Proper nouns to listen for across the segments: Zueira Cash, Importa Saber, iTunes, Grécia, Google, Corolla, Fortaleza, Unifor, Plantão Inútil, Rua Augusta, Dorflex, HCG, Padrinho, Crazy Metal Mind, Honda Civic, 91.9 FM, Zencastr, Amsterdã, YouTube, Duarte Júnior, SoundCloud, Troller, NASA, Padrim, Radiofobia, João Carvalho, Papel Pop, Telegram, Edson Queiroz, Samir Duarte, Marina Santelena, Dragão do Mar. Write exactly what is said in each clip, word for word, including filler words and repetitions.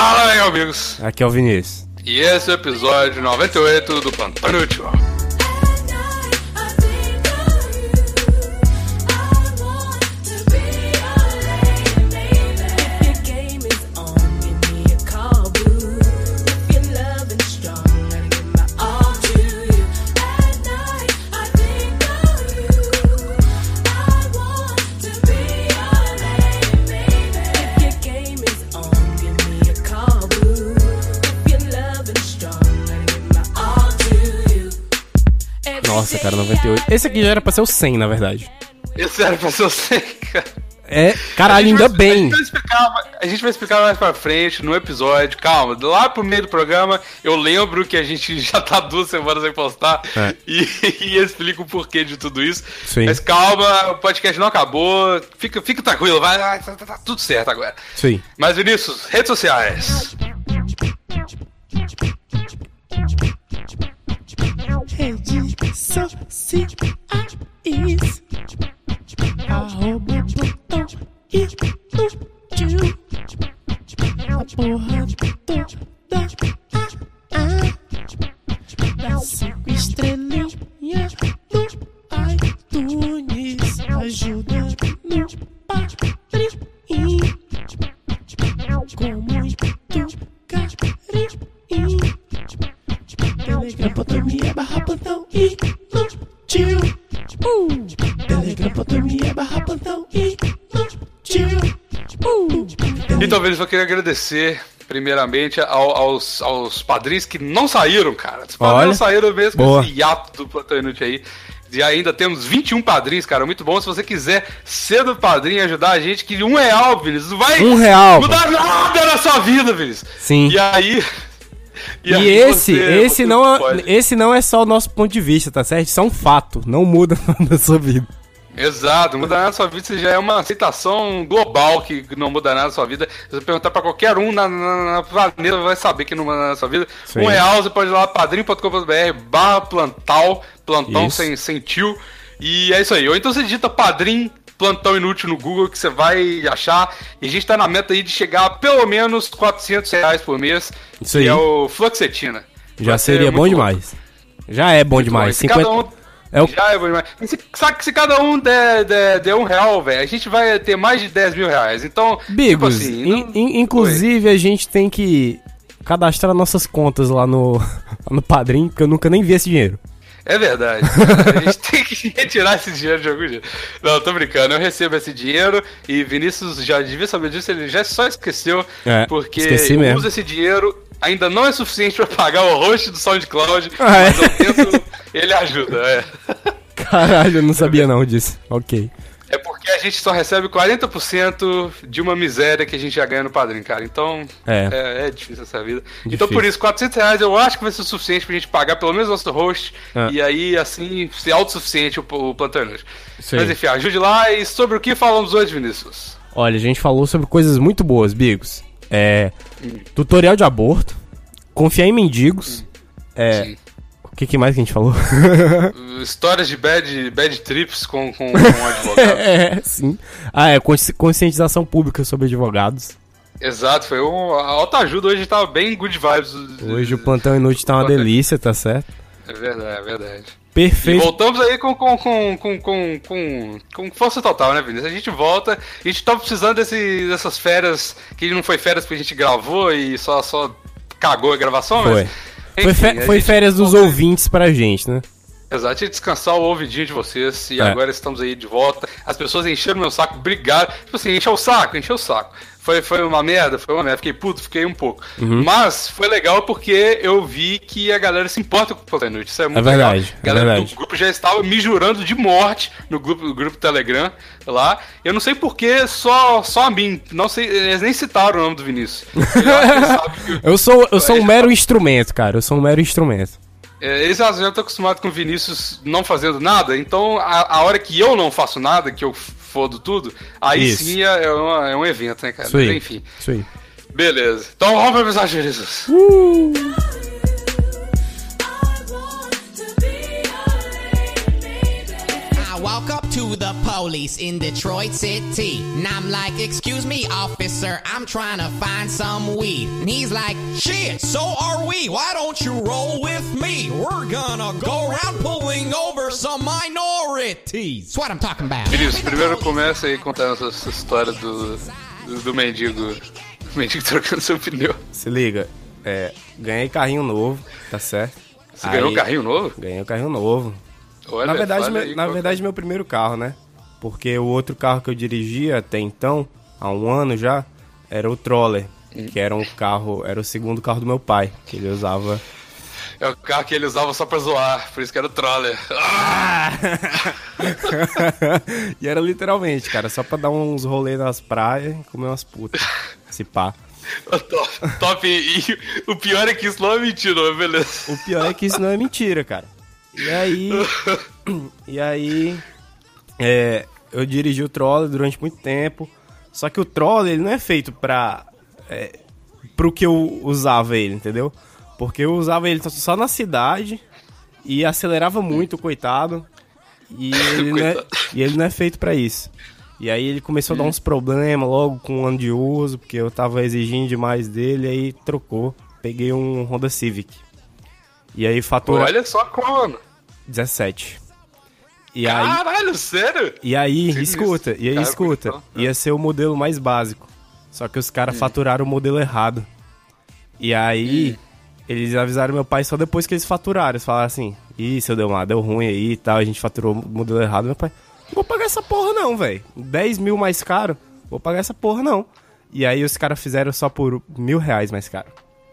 Fala, meus amigos. Aqui é o Vinícius. E esse é o episódio noventa e oito do Plantão Inútil. Nossa, cara, noventa e oito. Esse aqui já era pra ser o cem, na verdade. Esse era pra ser o cem, cara. É, caralho, ainda vai, bem. A gente, vai explicar, a gente vai explicar mais pra frente, no episódio. Calma, lá pro meio do programa, eu lembro que a gente já tá duas semanas sem postar é. e, e explico o porquê de tudo isso. Sim. Mas calma, o podcast não acabou. Fica, fica tranquilo, vai, vai, tá, tá tudo certo agora. Sim. Mas, Vinícius, redes sociais. Redes sociais, arroba Plantão Inútil, a porra toda, dá cinco estrelinhas no iTunes, ajuda no Padrinho, com muito carinho. Telegram.me barra plantão inútil. Telegram.me barra plantão inútil. Então, eu só queria agradecer primeiramente ao, aos, aos padrinhos que não saíram, cara. Os padrinhos saíram mesmo com esse hiato do Plantão Inútil aí. E ainda temos vinte e um padrinhos, cara. Muito bom. Se você quiser ser do padrinho, ajudar a gente, que um real, Vinícius, não vai um real, mudar pô. nada na sua vida, Vinícius. Sim. E aí... E, e esse, você, esse, você não, esse não é só o nosso ponto de vista, tá certo? Isso é um fato, não muda nada na sua vida. Exato, mudar nada na sua vida já é uma aceitação global que não muda nada na sua vida. Se você perguntar pra qualquer um na, na, na planeta, vai saber que não muda nada na sua vida. Sim. Um real, você pode ir lá padrim ponto com ponto b r barra plantal, plantão sem, sem tio, e é isso aí. Ou então você digita padrim Plantão Inútil no Google, que você vai achar. E a gente tá na meta aí de chegar a pelo menos quatrocentos reais por mês. Isso aí. Que é o Fluxetina. Já seria bom demais. Já é bom demais. cinquenta... Um... É o... Já é bom demais. E se, sabe que se cada um der, der, der um real, velho, a gente vai ter mais de dez mil reais. Então, Bigos, tipo assim... In, não... in, inclusive, Oi. a gente tem que cadastrar nossas contas lá no, no Padrim, porque eu nunca nem vi esse dinheiro. É verdade, a gente tem que retirar esse dinheiro de algum dia. Não, tô brincando, eu recebo esse dinheiro e Vinícius já devia saber disso, ele já só esqueceu, é, porque eu uso esse dinheiro, ainda não é suficiente pra pagar o host do SoundCloud, ah, é? mas ao tempo ele ajuda. É. Caralho, eu não sabia não disso, ok. É porque a gente só recebe quarenta por cento de uma miséria que a gente já ganha no padrinho, cara. Então, é, é, é difícil essa vida. Difícil. Então, por isso, quatrocentos reais eu acho que vai ser o suficiente pra gente pagar pelo menos nosso host. Ah. E aí, assim, ser autossuficiente o, o Plantão Inútil. Mas, enfim, ajude lá. E sobre o que falamos hoje, Vinícius? Olha, a gente falou sobre coisas muito boas, Bigos. É, hum. Tutorial de aborto. Confiar em mendigos. Hum. É... Sim. O que, que mais que a gente falou? Histórias de bad, bad trips com, com, com advogados. É, sim. Ah, é, conscientização pública sobre advogados. Exato, foi um... A autoajuda hoje tava bem good vibes. Hoje o Plantão Inútil tá uma delícia, tá certo? É verdade, é verdade. Perfeito. E voltamos aí com, com, com, com, com, com, com força total, né, Vinícius? A gente volta, a gente tava precisando desse, dessas férias, que não foi férias porque a gente gravou e só, só cagou a gravação, foi. mas... Foi, Enfim, fe- foi férias gente... dos ouvintes pra gente, né? Exato, tinha que descansar o ouvidinho de vocês e é. agora estamos aí de volta. As pessoas encheram meu saco, brigaram. Tipo assim, encheu o saco, encheu o saco. Foi, foi uma merda, foi uma merda. Fiquei puto, fiquei um pouco. Uhum. Mas foi legal porque eu vi que a galera se importa com o Plantão Inútil. Isso é muito é legal. Verdade, a galera é verdade. do grupo já estava me jurando de morte no grupo, no grupo Telegram lá. Eu não sei porquê, só, só a mim. Não sei, eles nem citaram o nome do Vinícius. Eu, que eu, eu sou, eu sou um mero tá... instrumento, cara. Eu sou um mero instrumento. Eles já estão acostumados com o Vinícius não fazendo nada, então a, a hora que eu não faço nada, que eu fodo tudo, aí Isso. sim é, é, uma, é um evento, né, cara? Isso aí. Enfim. Isso aí. Beleza. Então vamos pra mensagem, Jesus. Uh! I walk up to to the police in Detroit City. And I'm like, excuse me, officer, I'm trying to find some weed. And he's like, shit, so are we. Why don't you roll with me? We're gonna go around pulling over some minorities. That's what I'm talking about. Vinícius, primeiro começa aí contando essa, essa história do, do, do mendigo. O mendigo trocando seu pneu. Se liga, é, ganhei carrinho novo, tá certo? Você aí, ganhou um carrinho novo? Ganhei um carrinho novo. Olha, na verdade, meu, aí, na verdade meu primeiro carro, né? Porque o outro carro que eu dirigia até então, há um ano já, era o Troller, hum. que era um carro, era o segundo carro do meu pai, que ele usava. É o carro que ele usava só pra zoar, por isso que era o Troller. Ah! E era literalmente, cara, só pra dar uns rolês nas praias e comer umas putas, se pá. Top, top. E o pior é que isso não é mentira, mas beleza. O pior é que isso não é mentira, cara. E aí, e aí é, eu dirigi o Troller durante muito tempo. Só que o Troller, ele não é feito pra é, pro que eu usava ele, entendeu? Porque eu usava ele só na cidade e acelerava muito, coitado. E ele, coitado. Não é, e ele não é feito pra isso. E aí ele começou a dar uns problemas logo com o ano de uso, porque eu tava exigindo demais dele, aí trocou. Peguei um Honda Civic. E aí fatura... Olha só quando? dezessete. E caralho, aí... sério? E aí, que escuta, isso? E aí cara, escuta, é ia ser o modelo mais básico. Só que os caras hum. faturaram o modelo errado. E aí, hum. eles avisaram meu pai só depois que eles faturaram. Eles falaram assim, ih, seu Delmar, deu ruim aí e tal, a gente faturou o modelo errado, meu pai... Não vou pagar essa porra não, velho. dez mil mais caro, vou pagar essa porra não. E aí os caras fizeram só por mil reais mais caro.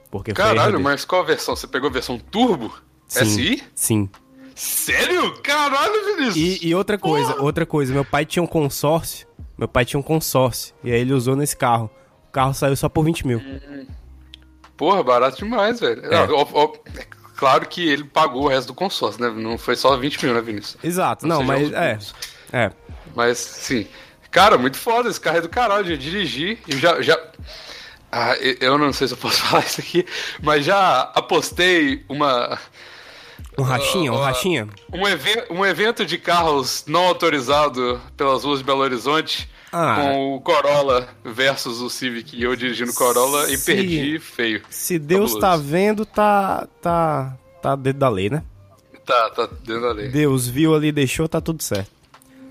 Porque caralho, mas qual a versão? Você pegou a versão turbo? Sim, S I? Sim. Sério? Caralho, Vinícius. E, e outra coisa, porra. outra coisa. Meu pai tinha um consórcio. Meu pai tinha um consórcio. E aí ele usou nesse carro. O carro saiu só por vinte mil. Porra, barato demais, velho. É. Ó, ó, claro que ele pagou o resto do consórcio, né? Não foi só vinte mil, né, Vinícius? Exato. Não, não mas... é. É. Mas, sim. Cara, muito foda. Esse carro é do caralho. Eu dirigi e já... já... Ah, eu não sei se eu posso falar isso aqui, mas já apostei uma... Um rachinha, uh, um rachinha? Um, even, um evento de carros não autorizado pelas ruas de Belo Horizonte ah. com o Corolla versus o Civic. E eu dirigindo o Corolla se, e perdi feio. Se Deus fabuloso. Tá vendo, tá, tá, tá dentro da lei, né? Tá, tá dentro da lei. Deus viu ali, deixou, tá tudo certo.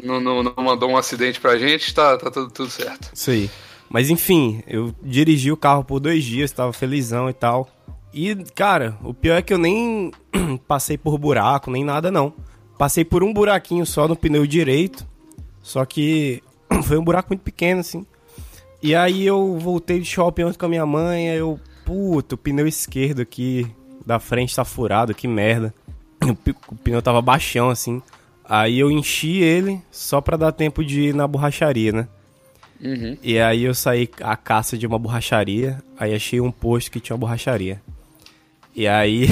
Não, não, não mandou um acidente pra gente, tá, tá tudo, tudo certo. Isso aí. Mas enfim, eu dirigi o carro por dois dias, tava felizão e tal. E, cara, o pior é que eu nem passei por buraco, nem nada não. Passei por um buraquinho só no pneu direito, só que foi um buraco muito pequeno, assim. E aí eu voltei de shopping ontem com a minha mãe, aí eu... Puta, o pneu esquerdo aqui da frente tá furado, que merda. O pneu tava baixão, assim. Aí eu enchi ele só pra dar tempo de ir na borracharia, né? Uhum. E aí eu saí à caça de uma borracharia, aí achei um posto que tinha uma borracharia. E aí...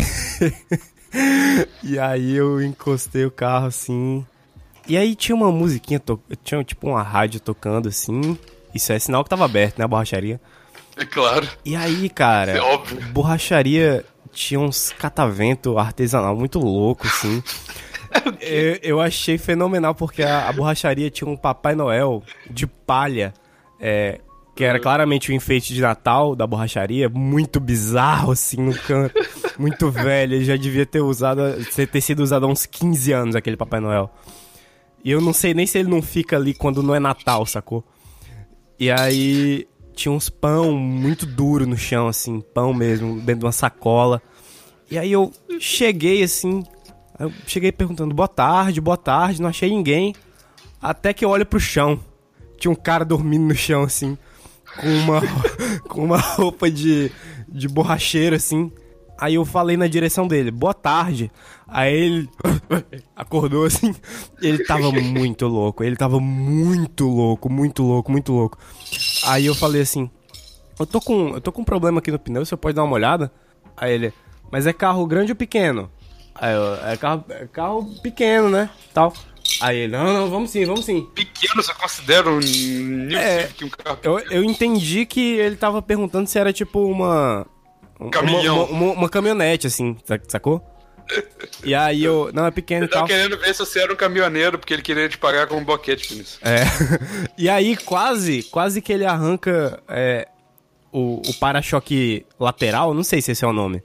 e aí eu encostei o carro assim... E aí tinha uma musiquinha, to... tinha tipo uma rádio tocando assim... Isso é sinal que tava aberto, né, a borracharia? É claro. E aí, cara, é óbvio. Borracharia tinha uns catavento artesanal muito louco assim... Eu, eu achei fenomenal, porque a, a borracharia tinha um Papai Noel de palha, é, que era claramente o enfeite de Natal da borracharia, muito bizarro, assim, no canto, muito velho, ele já devia ter usado, ter sido usado há uns quinze anos, aquele Papai Noel. E eu não sei nem se ele não fica ali quando não é Natal, sacou? E aí tinha uns pão muito duro no chão, assim, pão mesmo, dentro de uma sacola. E aí eu cheguei, assim... Eu cheguei perguntando, boa tarde, boa tarde, não achei ninguém. Até que eu olho pro chão. Tinha um cara dormindo no chão, assim, com uma, com uma roupa de, de borracheiro, assim. Aí eu falei na direção dele, boa tarde. Aí ele acordou, assim. Ele tava muito louco, ele tava muito louco, muito louco, muito louco. Aí eu falei assim, eu tô com, eu tô com um problema aqui no pneu, você pode dar uma olhada? Aí ele, mas é carro grande ou pequeno? Aí eu, é, carro, é carro pequeno, né? Tal. Aí ele, não, não, vamos sim, vamos sim. Pequeno, você considera um New é, Civic um carro pequeno? Eu, eu entendi que ele tava perguntando se era tipo uma... Um, uma, uma, uma, uma caminhonete, assim, sacou? E aí eu... Não, é pequeno e tal. Eu tava querendo ver se você era um caminhoneiro, porque ele queria te pagar com um boquete, Vinícius. É. E aí quase, quase que ele arranca é, o, o para-choque lateral, não sei se esse é o nome.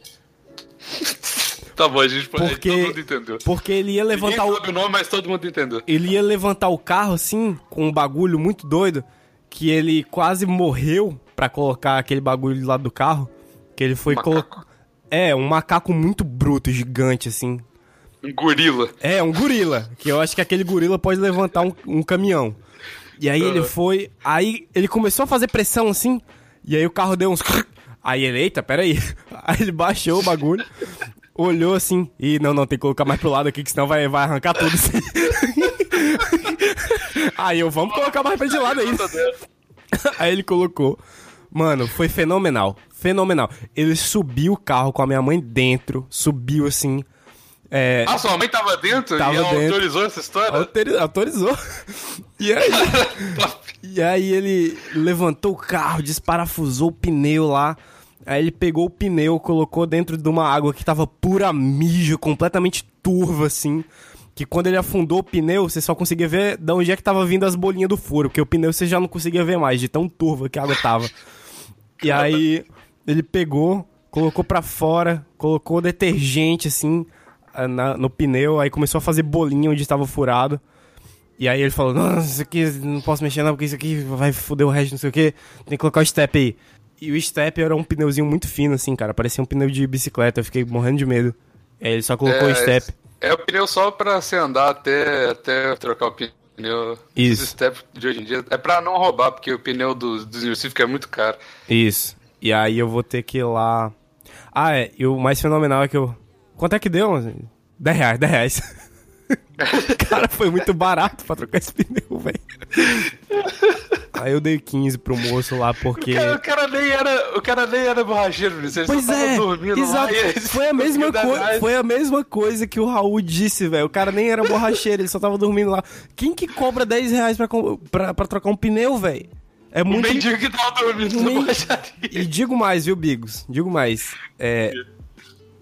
Tá bom, a gente pode... Porque, todo mundo entendeu. Porque ele ia levantar o... o nome, mas todo mundo entendeu. Ele ia levantar o carro, assim, com um bagulho muito doido, que ele quase morreu pra colocar aquele bagulho do lado do carro, que ele foi colocar... É, um macaco muito bruto, gigante, assim. Um gorila. É, um gorila. Que eu acho que aquele gorila pode levantar um, um caminhão. E aí uhum. ele foi... Aí ele começou a fazer pressão, assim. E aí o carro deu uns... Aí ele, eita, peraí. Aí ele baixou o bagulho. Olhou, assim. E não, não, tem que colocar mais pro lado aqui, que senão vai, vai arrancar tudo, assim. Aí eu, vamos colocar mais pra de lado aí. Aí ele colocou. Mano, foi fenomenal. Fenomenal. Ele subiu o carro com a minha mãe dentro, subiu assim. É... Ah, sua mãe tava dentro? Tava e ela dentro. Autorizou essa história? Autori... Autorizou. E aí... e aí ele levantou o carro, desparafusou o pneu lá. Aí ele pegou o pneu, colocou dentro de uma água que tava pura mijo, completamente turva assim. Que quando ele afundou o pneu, você só conseguia ver de onde é que tava vindo as bolinhas do furo, porque o pneu você já não conseguia ver mais, de tão turva que a água tava. E aí... Ele pegou, colocou pra fora, colocou detergente, assim, na, no pneu. Aí começou a fazer bolinha onde estava furado. E aí ele falou, nossa, isso aqui não posso mexer não, porque isso aqui vai foder o resto, não sei o quê. Tem que colocar o step aí. E o step era um pneuzinho muito fino, assim, cara. Parecia um pneu de bicicleta. Eu fiquei morrendo de medo. Aí ele só colocou é, o step. É o pneu só pra você andar até, até trocar o pneu. Pneu, isso. Esse step de hoje em dia é pra não roubar, porque o pneu dos do New Civic é muito caro. Isso. E aí eu vou ter que ir lá... Ah, é. E o mais fenomenal é que eu... Quanto é que deu? dez reais, dez reais. Cara, foi muito barato pra trocar esse pneu, velho. Aí eu dei quinze pro moço lá, porque... O cara, o cara, nem, era, o cara nem era borracheiro, ele pois só é, tava dormindo exato. Lá. Foi a, mesma co- foi a mesma coisa que o Raul disse, velho. O cara nem era borracheiro, ele só tava dormindo lá. Quem que cobra dez reais pra, pra, pra trocar um pneu, velho? É muito... O mendigo que tava dormindo na borracharia. E digo mais, viu, Bigos? Digo mais. É...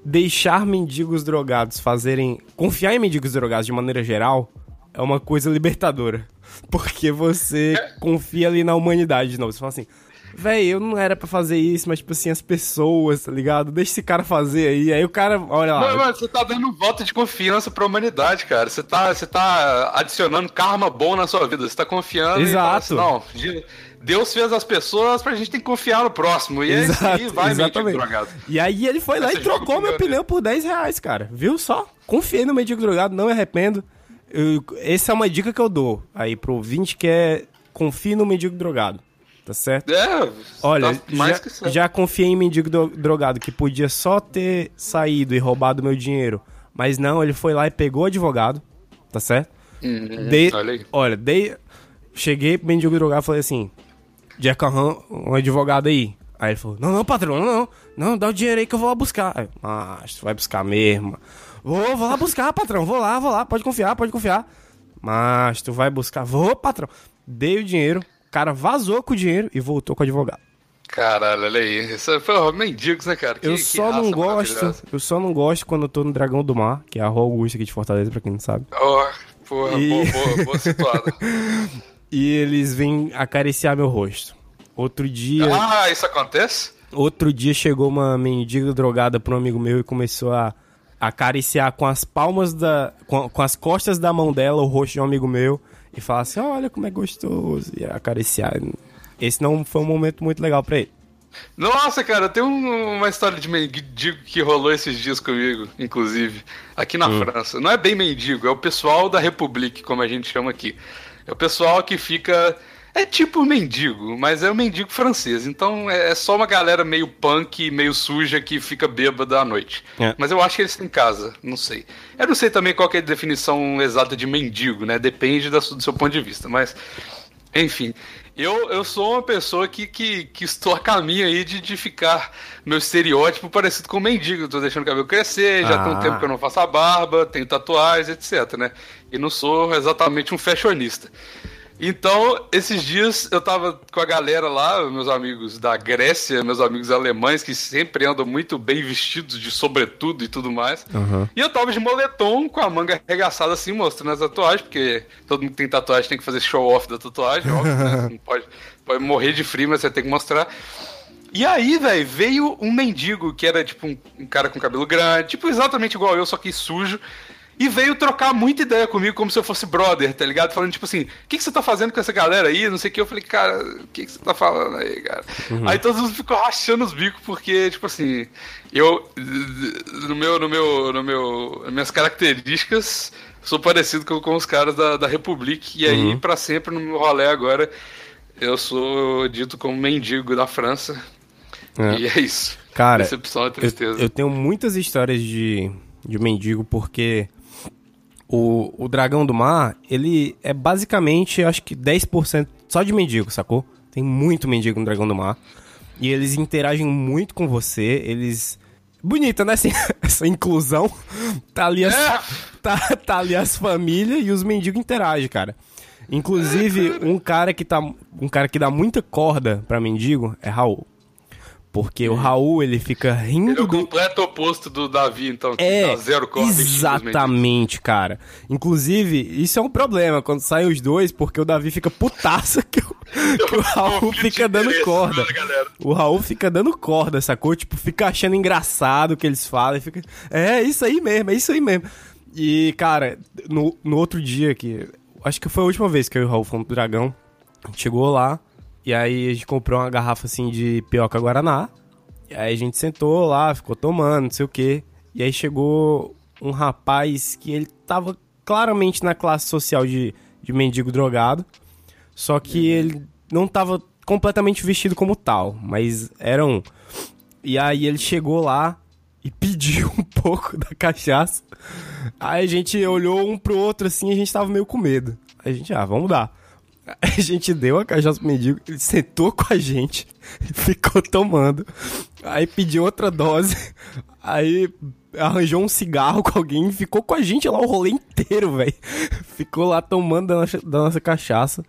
Deixar mendigos drogados fazerem... Confiar em mendigos drogados de maneira geral é uma coisa libertadora. Porque você confia ali na humanidade de novo. Você fala assim, véi, eu não era pra fazer isso, mas tipo assim, as pessoas, tá ligado? Deixa esse cara fazer aí. Aí o cara, olha lá. Não, mas você tá dando um voto de confiança pra humanidade, cara. Você tá, você tá adicionando karma bom na sua vida. Você tá confiando. Exato. E fala assim, não, Deus fez as pessoas pra gente ter que confiar no próximo. E exato, aí vai mendigo drogado. E aí ele foi lá essa e trocou meu pneu por dez reais, cara. Viu só? Confiei no mendigo drogado, não me arrependo. Eu, essa é uma dica que eu dou aí pro ouvinte, que é confie no mendigo drogado, tá certo? É, olha, tá mais já, que certo. Já confiei em mendigo do, drogado, que podia só ter saído e roubado meu dinheiro, mas não, ele foi lá e pegou o advogado, tá certo? Uhum, dei, olha, olha dei, cheguei pro mendigo drogado e falei assim, Jack Arran, um advogado aí. Aí ele falou, não, não, patrão, não, não, dá o dinheiro aí que eu vou lá buscar. Aí, ah, tu vai buscar mesmo. Vou, vou lá buscar, patrão, vou lá, vou lá, pode confiar, pode confiar. Mas tu vai buscar, vou, patrão. Dei o dinheiro, o cara vazou com o dinheiro e voltou com o advogado. Caralho, olha aí, isso foi um mendigos, né, cara? Que, eu só não gosto, eu só não gosto quando eu tô no Dragão do Mar, que é a Rua Augusta aqui de Fortaleza, pra quem não sabe. Oh, porra, e... boa, boa, boa situada. E eles vêm acariciar meu rosto. Outro dia... Ah, isso acontece? Outro dia chegou uma mendiga drogada pra um amigo meu e começou a acariciar com as palmas da... Com, com as costas da mão dela, o rosto de um amigo meu, e falar assim, olha como é gostoso, e acariciar. Esse não foi um momento muito legal pra ele. Nossa, cara, tem um, uma história de mendigo que rolou esses dias comigo, inclusive, aqui na hum. França. Não é bem mendigo, é o pessoal da République, como a gente chama aqui. É o pessoal que fica... É tipo mendigo, mas é um mendigo francês. Então é só uma galera meio punk, meio suja, que fica bêbada à noite. É. Mas eu acho que eles têm casa, não sei. Eu não sei também qual que é a definição exata de mendigo, né? Depende da, do seu ponto de vista, mas... Enfim, eu, eu sou uma pessoa que, que, que estou a caminho aí de, de ficar meu estereótipo parecido com um mendigo. Eu tô deixando o cabelo crescer, ah. já tem um tempo que eu não faço a barba, tenho tatuagens, etcétera, né? E não sou exatamente um fashionista. Então, esses dias eu tava com a galera lá, meus amigos da Grécia, meus amigos alemães, que sempre andam muito bem vestidos de sobretudo e tudo mais. Uhum. E eu tava de moletom, com a manga arregaçada assim, mostrando as tatuagens, porque todo mundo que tem tatuagem tem que fazer show-off da tatuagem, óbvio, né? Não pode, pode morrer de frio, mas você tem que mostrar. E aí, velho, veio um mendigo, que era tipo um, um cara com cabelo grande, tipo exatamente igual eu, só que sujo. E veio trocar muita ideia comigo, como se eu fosse brother, tá ligado? Falando, tipo assim, o que, que você tá fazendo com essa galera aí? Não sei o que. Eu falei, cara, o que, que você tá falando aí, cara? Uhum. Aí todo mundo ficou rachando os bicos, porque, tipo assim, eu, no meu, no meu, no meu, nas minhas características, sou parecido com, com os caras da, da République. E aí, uhum. pra sempre, no meu rolê agora, eu sou dito como mendigo da França. É. E é isso. Cara, decepção e tristeza. Eu, eu tenho muitas histórias de, de mendigo, porque... O, o Dragão do Mar, ele é basicamente, acho que dez por cento só de mendigo, sacou? Tem muito mendigo no Dragão do Mar. E eles interagem muito com você, eles... Bonita, né? Assim, essa inclusão. Tá ali, as, é. tá, tá ali as famílias e os mendigos interagem, cara. Inclusive, um cara que, tá, um cara que dá muita corda pra mendigo é Raul. Porque o Raul, ele fica rindo... Ele é o completo do... oposto do Davi, então, que é, dá zero corda. Exatamente, cara. Inclusive, isso é um problema quando saem os dois, porque o Davi fica putaça que o, que o Raul fica dando corda. O Raul fica dando corda, sacou? Tipo, fica achando engraçado o que eles falam. Fica... É isso aí mesmo, é isso aí mesmo. E, cara, no, no outro dia que... Acho que foi a última vez que eu e o Raul fomos pro Dragão. A gente chegou lá. E aí a gente comprou uma garrafa, assim, de pioca guaraná. E aí a gente sentou lá, ficou tomando, não sei o quê. E aí chegou um rapaz que ele tava claramente na classe social de, de mendigo drogado. Só que ele não tava completamente vestido como tal, mas era um. E aí ele chegou lá e pediu um pouco da cachaça. Aí a gente olhou um pro outro, assim, e a gente tava meio com medo. Aí a gente, ah, vamos dar. A gente deu a cachaça pro mendigo, ele sentou com a gente, ficou tomando, aí pediu outra dose, aí arranjou um cigarro com alguém, ficou com a gente lá o rolê inteiro, velho. Ficou lá tomando da nossa, da nossa cachaça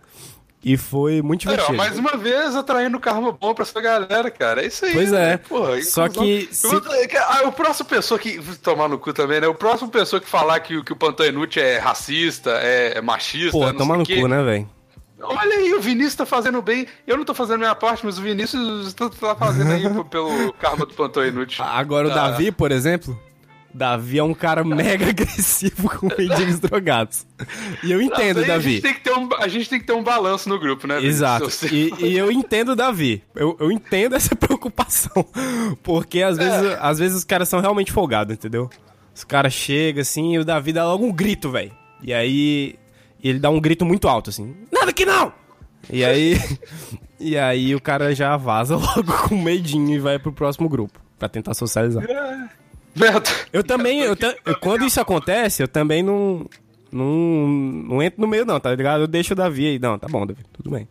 e foi muito divertido. É, ó, mais uma vez atraindo karma bom pra essa galera, cara, é isso aí. Pois é, né? Porra, só inclusão. Que... Se... O próximo pessoa que... Tomar no cu também, né? O próximo pessoa que falar que, que o Pantão Inútil é racista, é, é machista... Pô, tomar no que... cu, né, velho? Olha aí, o Vinícius tá fazendo bem. Eu não tô fazendo a minha parte, mas o Vinícius tá, tá fazendo aí pelo karma do Plantão Inútil. Agora tá. O Davi, por exemplo, Davi é um cara mega agressivo com mendigos drogados. E eu entendo, Nossa, Davi. A gente, tem que ter um, a gente tem que ter um balanço no grupo, né? Exato. E, e eu entendo o Davi. Eu, eu entendo essa preocupação. Porque às, é. vezes, às vezes os caras são realmente folgados, entendeu? Os caras chegam assim e o Davi dá logo um grito, velho. E aí... E ele dá um grito muito alto, assim, nada que não! E aí, e aí o cara já vaza logo com medinho e vai pro próximo grupo, pra tentar socializar. Eu também, eu ta, eu, quando isso acontece, eu também não, não, não entro no meio não, tá ligado? Eu deixo o Davi aí, não, tá bom, Davi, tudo bem.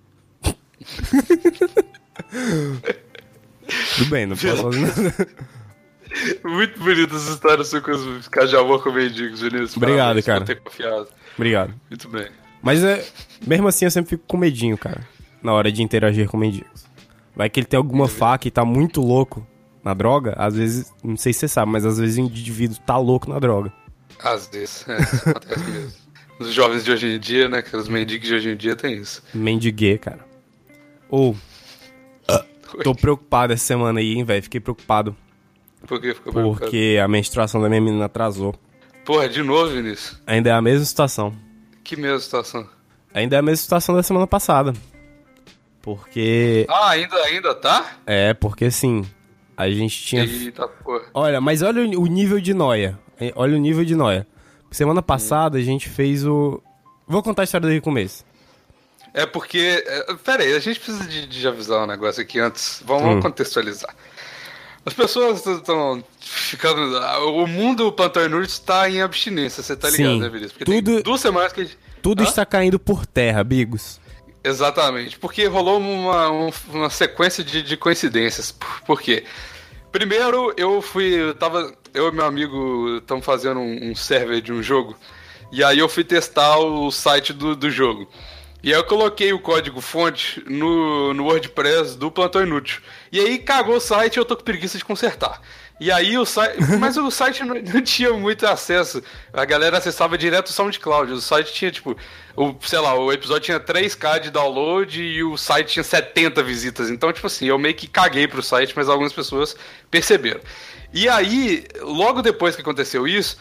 Tudo bem, não posso fazer nada. Muito bonita essa história sua com os caras de amor com mendigos, Vinícius. Obrigado, cara. Por ter confiado. Obrigado. Muito bem. Mas é, mesmo assim eu sempre fico com medinho, cara, na hora de interagir com mendigos. Vai que ele tem alguma faca e tá muito louco na droga, às vezes, não sei se você sabe, mas às vezes o indivíduo tá louco na droga. Às vezes, é, acontece mesmo. Os jovens de hoje em dia, né, os mendigos de hoje em dia tem isso. Mendiguê, cara. Ou, oh, tô preocupado essa semana aí, hein, velho, fiquei preocupado. Por que ficou preocupado? Porque a menstruação da minha menina atrasou. Porra, de novo, Vinícius? Ainda é a mesma situação. Que mesma situação? Ainda é a mesma situação da semana passada. Porque... Ah, ainda, ainda tá? É, porque assim, a gente tinha... Eita, porra. Olha, mas olha o nível de noia. Olha o nível de noia. Semana passada hum. a gente fez o... Vou contar a história desde o começo. É porque... Pera aí, a gente precisa de, de avisar um negócio aqui antes. Vamos hum. contextualizar. As pessoas estão ficando... O mundo Plantão Inútil está em abstinência, você tá ligado, Sim. né, Vinícius? Porque tudo, tem duas semanas que a gente... Tudo ah? está caindo por terra, Bigos. Exatamente, porque rolou uma, uma sequência de, de coincidências. Por quê? Primeiro, eu fui... Eu, tava, eu e meu amigo estamos fazendo um, um server de um jogo, e aí eu fui testar o site do, do jogo. E aí eu coloquei o código-fonte no, no WordPress do Plantão Inútil. E aí cagou o site e eu tô com preguiça de consertar. E aí o site... Mas o site não, não tinha muito acesso. A galera acessava direto o SoundCloud. O site tinha, tipo... O, sei lá, o episódio tinha três mil de download e o site tinha setenta visitas. Então, tipo assim, eu meio que caguei pro site, mas algumas pessoas perceberam. E aí, logo depois que aconteceu isso...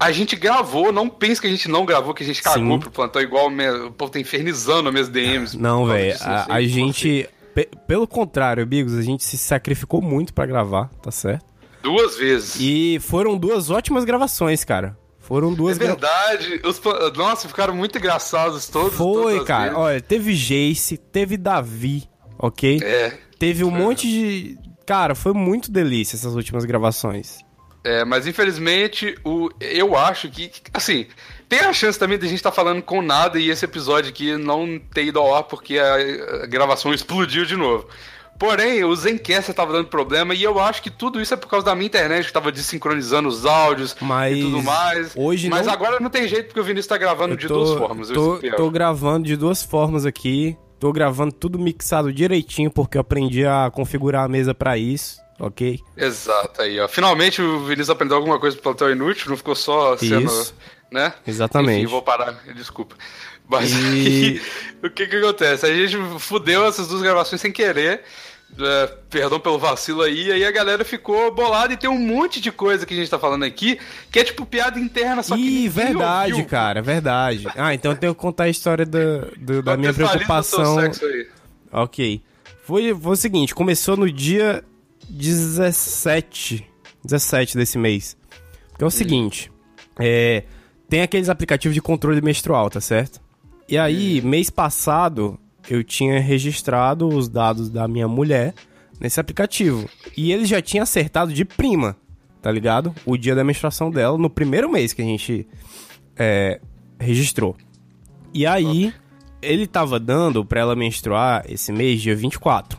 A gente gravou, não pense que a gente não gravou, que a gente cagou Sim. pro plantão igual o povo tá infernizando minhas D Ms. Não, velho, a, a gente... P- pelo contrário, amigos, a gente se sacrificou muito pra gravar, tá certo? Duas vezes. E foram duas ótimas gravações, cara. Foram duas... É verdade. Gra... Os... Nossa, ficaram muito engraçados todos. Foi, cara. Vezes. Olha, teve Jace, teve Davi, ok? É. Teve um é. monte de... Cara, foi muito delícia essas últimas gravações. É, mas infelizmente, o, eu acho que, assim, tem a chance também de a gente estar tá falando com nada e esse episódio aqui não ter ido ao ar porque a, a gravação explodiu de novo. Porém, o Zencastr estava dando problema e eu acho que tudo isso é por causa da minha internet que estava desincronizando os áudios mas e tudo mais. Hoje mas não... agora não tem jeito porque o Vinícius está gravando tô, de duas formas. Tô, eu tô gravando de duas formas aqui, tô gravando tudo mixado direitinho porque eu aprendi a configurar a mesa para isso. Ok? Exato, aí, ó. Finalmente o Vinícius aprendeu alguma coisa do Plantão Inútil, não ficou só sendo... Isso. Né? Exatamente. Enfim, vou parar, desculpa. Mas e... aí, o que que acontece? A gente fudeu essas duas gravações sem querer, é, perdão pelo vacilo aí, aí a galera ficou bolada e tem um monte de coisa que a gente tá falando aqui, que é tipo piada interna, só que... Ih, verdade, viu, viu. cara, verdade. Ah, então eu tenho que contar a história do, do, da minha preocupação. O sexo aí. Ok. Foi, foi o seguinte, começou no dia... dezessete desse mês. Porque é o hum. seguinte, é, tem aqueles aplicativos de controle menstrual, tá certo? E aí, hum. mês passado, eu tinha registrado os dados da minha mulher nesse aplicativo. E ele já tinha acertado de prima, tá ligado? O dia da menstruação dela no primeiro mês que a gente é, registrou. E aí, ele tava dando pra ela menstruar esse mês, dia vinte e quatro,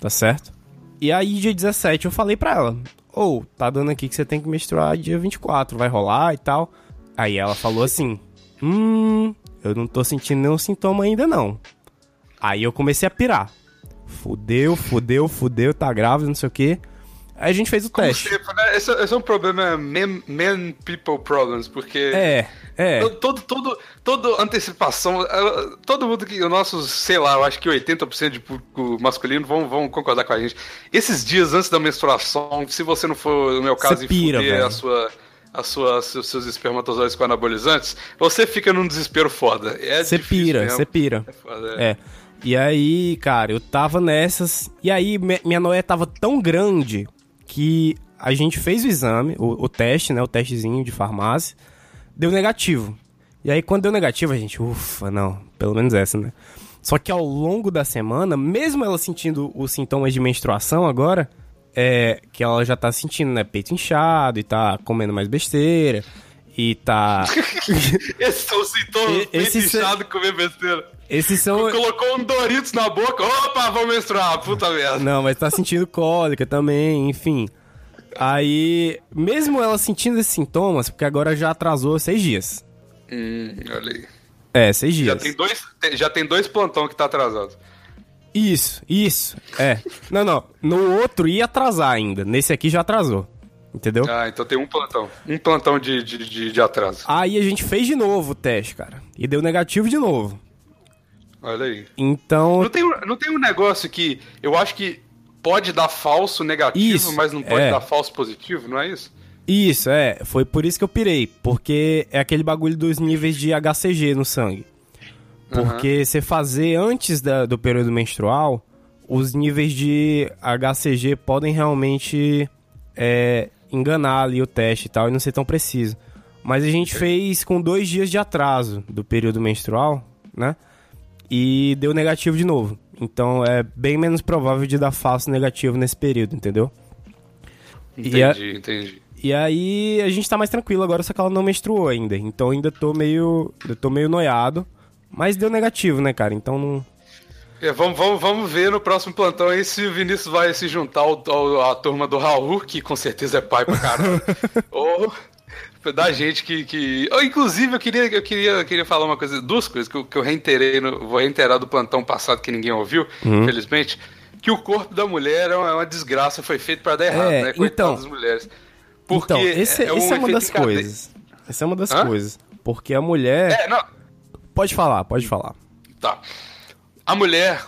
tá certo? E aí, dia dezessete, eu falei pra ela, ô, oh, tá dando aqui que você tem que menstruar dia vinte e quatro, vai rolar e tal. Aí ela falou assim, hum, eu não tô sentindo nenhum sintoma ainda não. Aí eu comecei a pirar. Fudeu, fudeu, fudeu, tá grávida, não sei o quê. Aí a gente fez o Como teste. Sempre, né? Esse, esse é um problema men, men people problems, porque... É, é. Todo, todo, todo antecipação, todo mundo que... O nosso, sei lá, eu acho que oitenta por cento de público masculino vão, vão concordar com a gente. Esses dias antes da menstruação, se você não for, no meu caso, e fuder a sua... As suas, seus espermatozoides com anabolizantes, você fica num desespero foda. Você é pira, você pira. É foda, é. É. E aí, cara, eu tava nessas... E aí, minha noia tava tão grande... que a gente fez o exame, o, o teste, né, o testezinho de farmácia, deu negativo. E aí, quando deu negativo, a gente, ufa, não, pelo menos essa, né? Só que ao longo da semana, mesmo ela sentindo os sintomas de menstruação agora, é, que ela já tá sentindo, né, peito inchado e tá comendo mais besteira, e tá... Esses são os sintomas, peito inchado e comer besteira. Esses são... Colocou um Doritos na boca, opa, vou menstruar, puta merda. Não, mas tá sentindo cólica também, enfim. Aí, mesmo ela sentindo esses sintomas, porque agora já atrasou seis dias. Hum, olha aí. É, seis dias. Já tem dois, já tem dois plantão que tá atrasado. Isso, isso, é. Não, não, no outro ia atrasar ainda, nesse aqui já atrasou, entendeu? Ah, então tem um plantão, um plantão de, de, de, de atraso. Aí a gente fez de novo o teste, cara, e deu negativo de novo. Olha aí. Então... Não tem, não tem um negócio que eu acho que pode dar falso negativo, isso, mas não pode é. dar falso positivo, não é isso? Isso, é. Foi por isso que eu pirei. Porque é aquele bagulho dos níveis de H C G no sangue. Porque você uhum. fazer antes da, do período menstrual, os níveis de H C G podem realmente é, enganar ali o teste e tal, e não ser tão preciso. Mas a gente fez com dois dias de atraso do período menstrual, né? E deu negativo de novo. Então é bem menos provável de dar falso negativo nesse período, entendeu? Entendi, e a... entendi. E aí a gente tá mais tranquilo agora, só que ela não menstruou ainda. Então ainda tô meio. Eu tô meio noiado. Mas deu negativo, né, cara? Então não. É, vamos, vamos, vamos ver no próximo plantão aí se o Vinícius vai se juntar ao, ao, à turma do Raul, que com certeza é pai pra caramba. Ou. Da gente que... que... Oh, inclusive, eu queria, eu, queria, eu queria falar uma coisa, duas coisas que eu, que eu reinterei, no, vou reiterar do plantão passado que ninguém ouviu, uhum. Infelizmente, que o corpo da mulher é uma, é uma desgraça, foi feito pra dar errado, é, né? Coitado das mulheres. Porque então, esse, é, um esse é uma das coisas. Essa é uma das Hã? coisas. Porque a mulher... É, não. Pode falar, pode falar. Tá. A mulher,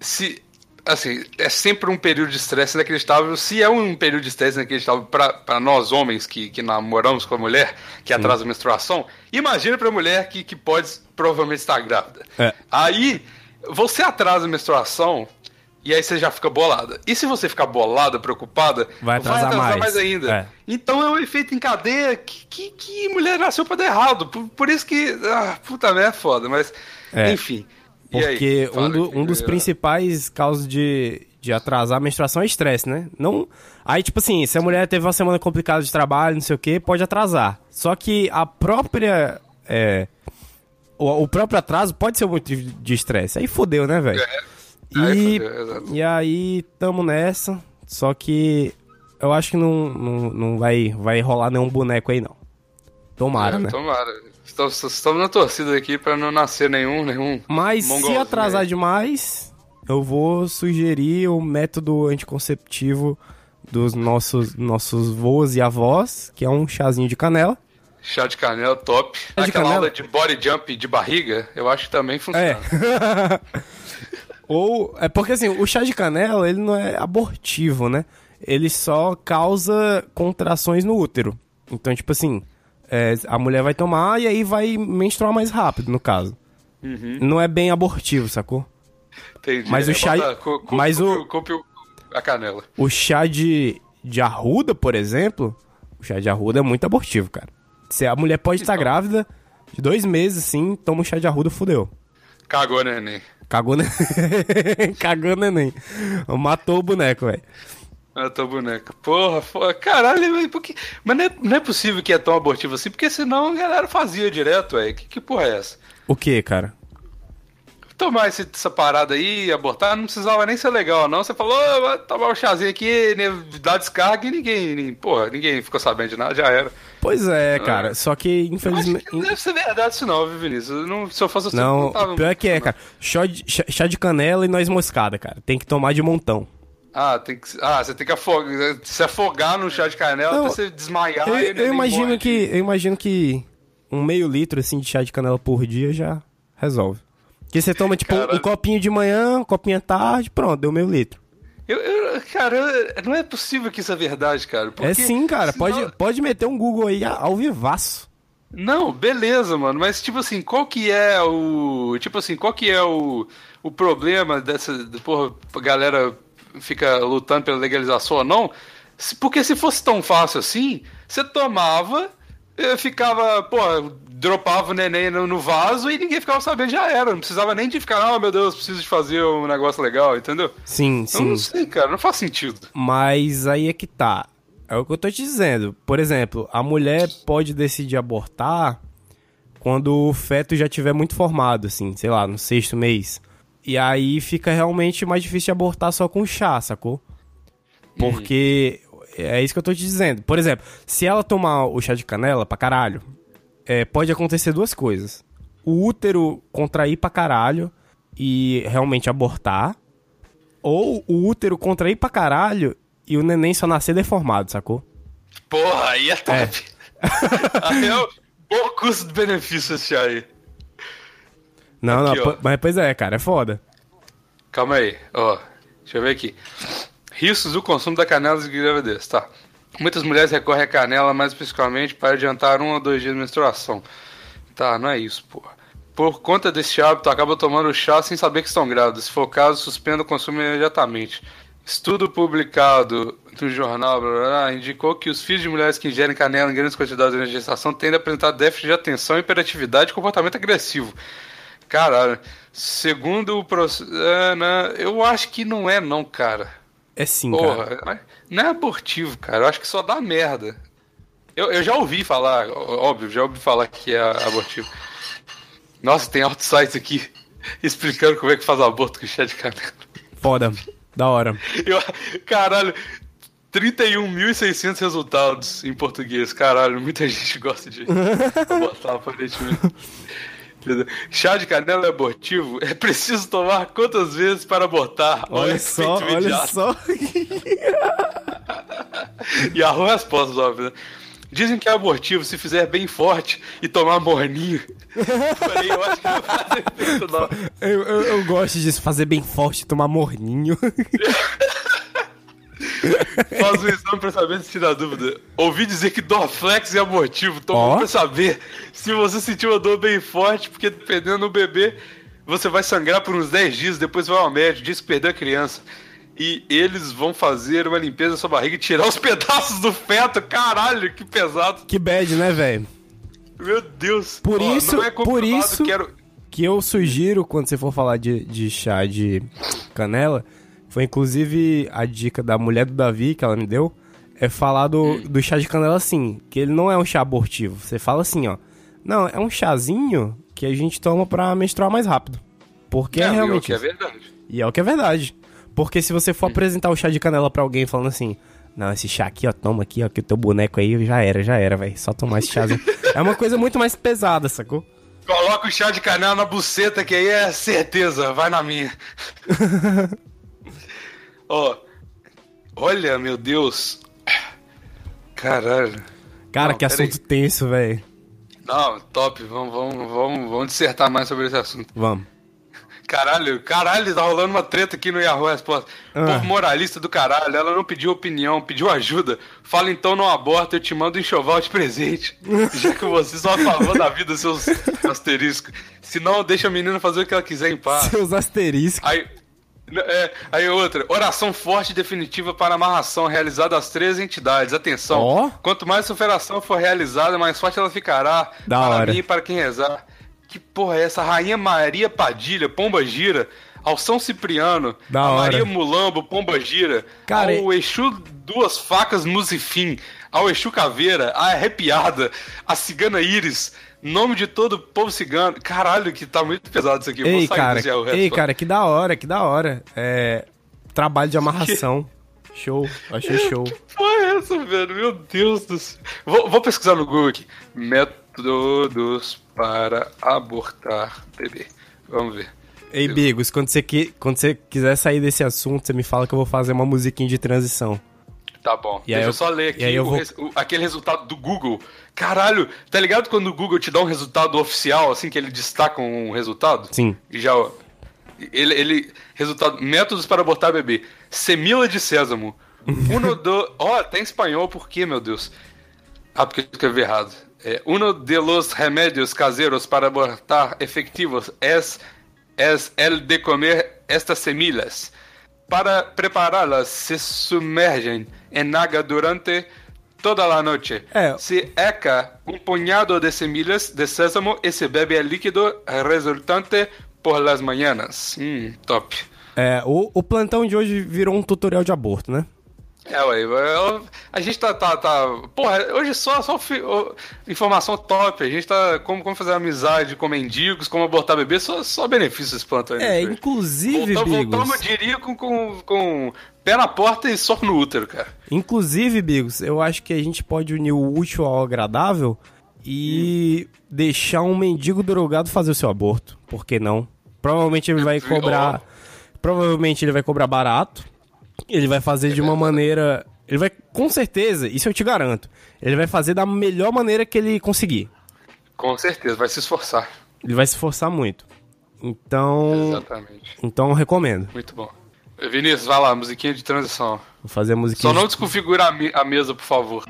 se... Assim, é sempre um período de estresse inacreditável. Se é um período de estresse inacreditável para nós homens que, que namoramos com a mulher, que atrasa a menstruação, imagina para a mulher que, que pode provavelmente estar grávida. É. Aí você atrasa a menstruação e aí você já fica bolada. E se você ficar bolada, preocupada, vai atrasar, vai atrasar mais. mais ainda. É. Então é um efeito em cadeia que, que, que mulher nasceu para dar errado. Por, por isso que... Ah, puta merda, é foda, mas... É. Enfim... Porque aí, um, do, um dos principais causas de, de atrasar a menstruação é estresse, né? Não... Aí, tipo assim, se a mulher teve uma semana complicada de trabalho, não sei o quê, pode atrasar. Só que a própria... É, o, o próprio atraso pode ser um motivo de estresse. Aí fodeu, né, velho? É. E, e aí, tamo nessa. Só que eu acho que não, não, não vai, vai rolar nenhum boneco aí, não. Tomara, é, né? Tomara. Estamos, estamos na torcida aqui pra não nascer nenhum, nenhum. Mas se atrasar aí demais, eu vou sugerir o método anticonceptivo dos nossos, nossos vôs e avós, que é um chazinho de canela. Chá de canela, top. Chá Aquela de canela. aula de body jump de barriga, eu acho que também funciona. É. Ou, é porque assim, o chá de canela, ele não é abortivo, né? Ele só causa contrações no útero. Então, tipo assim... É, a mulher vai tomar e aí vai menstruar mais rápido, no caso. Uhum. Não é bem abortivo, sacou? Entendi. Mas é, o chá... Bota, cu, cu, mas cu, o... Cu, cu, a canela. O chá de, de arruda, por exemplo, o chá de arruda é muito abortivo, cara. Se a mulher pode estar tá grávida, de dois meses, assim, toma um chá de arruda, fudeu. Cagou neném. Cagou neném. Cagou neném. Matou o boneco, velho. Ah, tô boneca. Porra, porra, caralho, velho. Porque... Mas não é, não é possível que é tão abortivo assim, porque senão a galera fazia direto, velho. Que, que porra é essa? O que, cara? Tomar esse, essa parada aí, abortar, não precisava nem ser legal, não. Você falou, oh, vai tomar um chazinho aqui, dar descarga e ninguém, ninguém... Porra, ninguém ficou sabendo de nada, já era. Pois é, cara. Ah, só que, infelizmente... Que não deve ser verdade isso não, viu, Vinícius? Não, se eu fosse... Assim, não, não tava... pior que é, cara. Chá de, chá de canela e noz moscada, cara. Tem que tomar de montão. Ah, tem que, ah, você tem que afogar, se afogar no chá de canela não, até você desmaiar. Eu, eu, imagino que, eu imagino que um meio litro assim, de chá de canela por dia já resolve. Porque você toma tipo cara, um copinho de manhã, um copinho à tarde, pronto, deu meio litro. Eu, eu, cara, eu, não é possível que isso é verdade, cara. É sim, cara, senão... pode, pode meter um Google aí ao vivaço. Não, beleza, mano, mas tipo assim, qual que é o... Tipo assim, qual que é o, o problema dessa porra, galera... fica lutando pela legalização ou não, porque se fosse tão fácil assim, você tomava, ficava, pô, dropava o neném no vaso e ninguém ficava sabendo, já era, não precisava nem de ficar, ah, oh, meu Deus, preciso de fazer um negócio legal, entendeu? Sim, sim. Eu não sei, cara, não faz sentido. Mas aí é que tá, é o que eu tô te dizendo, por exemplo, a mulher pode decidir abortar quando o feto já tiver muito formado, assim, sei lá, no sexto mês. E aí fica realmente mais difícil de abortar só com chá, sacou? Porque é isso que eu tô te dizendo. Por exemplo, se ela tomar o chá de canela pra caralho, é, pode acontecer duas coisas. O útero contrair pra caralho e realmente abortar. Ou o útero contrair pra caralho e o neném só nascer deformado, sacou? Porra, aí é top. É. Aí é o bom custo-benefício esse chá aí. Não, aqui, não, ó. Mas pois é, cara, é foda. Calma aí, ó, deixa eu ver aqui. Riscos do consumo da canela de gravidez, tá. Muitas mulheres recorrem à canela, mais especificamente, para adiantar um ou dois dias de menstruação. Tá, não é isso, porra. Por conta desse hábito, acabam tomando chá sem saber que estão grávidas. Se for o caso, suspenda o consumo imediatamente. Estudo publicado no jornal blá, blá, blá, indicou que os filhos de mulheres que ingerem canela em grandes quantidades durante a gestação tendem a apresentar déficit de atenção, hiperatividade e comportamento agressivo. Cara, segundo o processo... Eu acho que não é não, cara. É sim, porra, cara. Não é abortivo, cara. Eu acho que só dá merda. Eu, eu já ouvi falar, óbvio, já ouvi falar que é abortivo. Nossa, tem outros sites aqui explicando como é que faz aborto com chá de canela. Foda, da hora. Eu, caralho... trinta e um mil e seiscentos resultados em português. Caralho, muita gente gosta de botar aparentemente. Chá de canela é abortivo? É preciso tomar quantas vezes para abortar? Olha, olha só, olha só. E a resposta, óbvio, né? Dizem que é abortivo se fizer bem forte e tomar morninho. Porém, eu acho que não faz efeito, não. Eu, eu, eu gosto disso, fazer bem forte e tomar morninho. Faz um exame pra saber se tira a dúvida. Ouvi dizer que Dorflex é abortivo. Toma oh. pra saber se você sentiu uma dor bem forte, porque dependendo do bebê, você vai sangrar por uns dez dias, depois vai ao médico, diz que perdeu a criança. E eles vão fazer uma limpeza na sua barriga e tirar os pedaços do feto. Caralho, que pesado. Que bad, né, velho? Meu Deus. Por oh, isso, é por isso quero... que eu sugiro, quando você for falar de, de chá de canela, foi inclusive a dica da mulher do Davi que ela me deu, é falar do, do chá de canela assim, que ele não é um chá abortivo. Você fala assim, ó. Não, é um chazinho que a gente toma pra menstruar mais rápido. Porque é, é realmente... E é o que é verdade. E é o que é verdade. Porque se você for apresentar o chá de canela pra alguém falando assim, não, esse chá aqui, ó, toma aqui, ó, que o teu boneco aí já era, já era, velho. Só tomar esse chazinho. É uma coisa muito mais pesada, sacou? Coloca o chá de canela na buceta, que aí é certeza, vai na minha. Ó, oh, olha, meu Deus. Caralho. Cara, não, que assunto aí. Tenso, velho. Não, top, vamos, vamos, vamos, vamos dissertar mais sobre esse assunto. Vamos. Caralho, caralho, tá rolando uma treta aqui no Yahoo Resposta. Ah. Povo moralista do caralho, ela não pediu opinião, pediu ajuda. Fala então, não aborta, eu te mando um enxoval de presente. Já que você só a favor da vida, seus asteriscos. Se não, deixa a menina fazer o que ela quiser em paz. Seus asteriscos. Aí, é, aí outra, oração forte e definitiva para amarração realizada às três entidades. Atenção, oh? Quanto mais superação for realizada, mais forte ela ficará. Da para hora. Mim e para quem rezar. Que porra é essa? Rainha Maria Padilha, Pomba Gira, ao São Cipriano, da a hora. Maria Mulambo, Pomba Gira, cara, ao é... Exu Duas Facas Musifim, ao Exu Caveira, a Arrepiada, a Cigana Íris, nome de todo o povo cigano. Caralho, que tá muito pesado isso aqui. Eu ei, vou cara, sair do ei, cara, que da hora, que da hora. É... Trabalho de amarração. Show, achei show. Que porra é essa, velho? Meu Deus do céu. Vou, vou pesquisar no Google aqui. Métodos para abortar bebê. Vamos ver. Ei, Bigos, quando você, que, quando você quiser sair desse assunto, você me fala que eu vou fazer uma musiquinha de transição. Tá bom. E deixa eu só ler aqui o, vou... o, aquele resultado do Google. Caralho, tá ligado quando o Google te dá um resultado oficial, assim, que ele destaca um resultado? Sim. E já... Ele, ele, resultado, métodos para abortar bebê. Semila de sésamo. Uno do... Ó, oh, tá em espanhol, por quê, meu Deus? Ah, porque eu escrevi errado. É, uno de los remédios caseros para abortar efectivos es, es el de comer estas semillas. Para prepará-las, se sumergem em água durante toda a noite. É. Se eca um punhado de semillas de sésamo e se bebe o líquido resultante... Por las manhãs. Hum, top. É, o, o plantão de hoje virou um tutorial de aborto, né? É, ué. Eu, a gente tá, tá, tá... Porra, hoje só, só eu, informação top. A gente tá... Como, como fazer amizade com mendigos, como abortar bebê. Só, só benefício esse plantão. É, gente. Inclusive, Bigos... Voltamos, eu diria, com, com, com pé na porta e soco no útero, cara. Inclusive, Bigos, eu acho que a gente pode unir o útil ao agradável e hum. deixar um mendigo drogado fazer o seu aborto. Por que não? Provavelmente ele vai cobrar... Oh. Provavelmente ele vai cobrar barato. Ele vai fazer de uma maneira... Ele vai, com certeza, isso eu te garanto. Ele vai fazer da melhor maneira que ele conseguir. Com certeza, vai se esforçar. Ele vai se esforçar muito. Então... Exatamente. Então eu recomendo. Muito bom. Vinícius, vai lá, musiquinha de transição. Vou fazer a musiquinha... Só não de... desconfigura a, me- a mesa, por favor.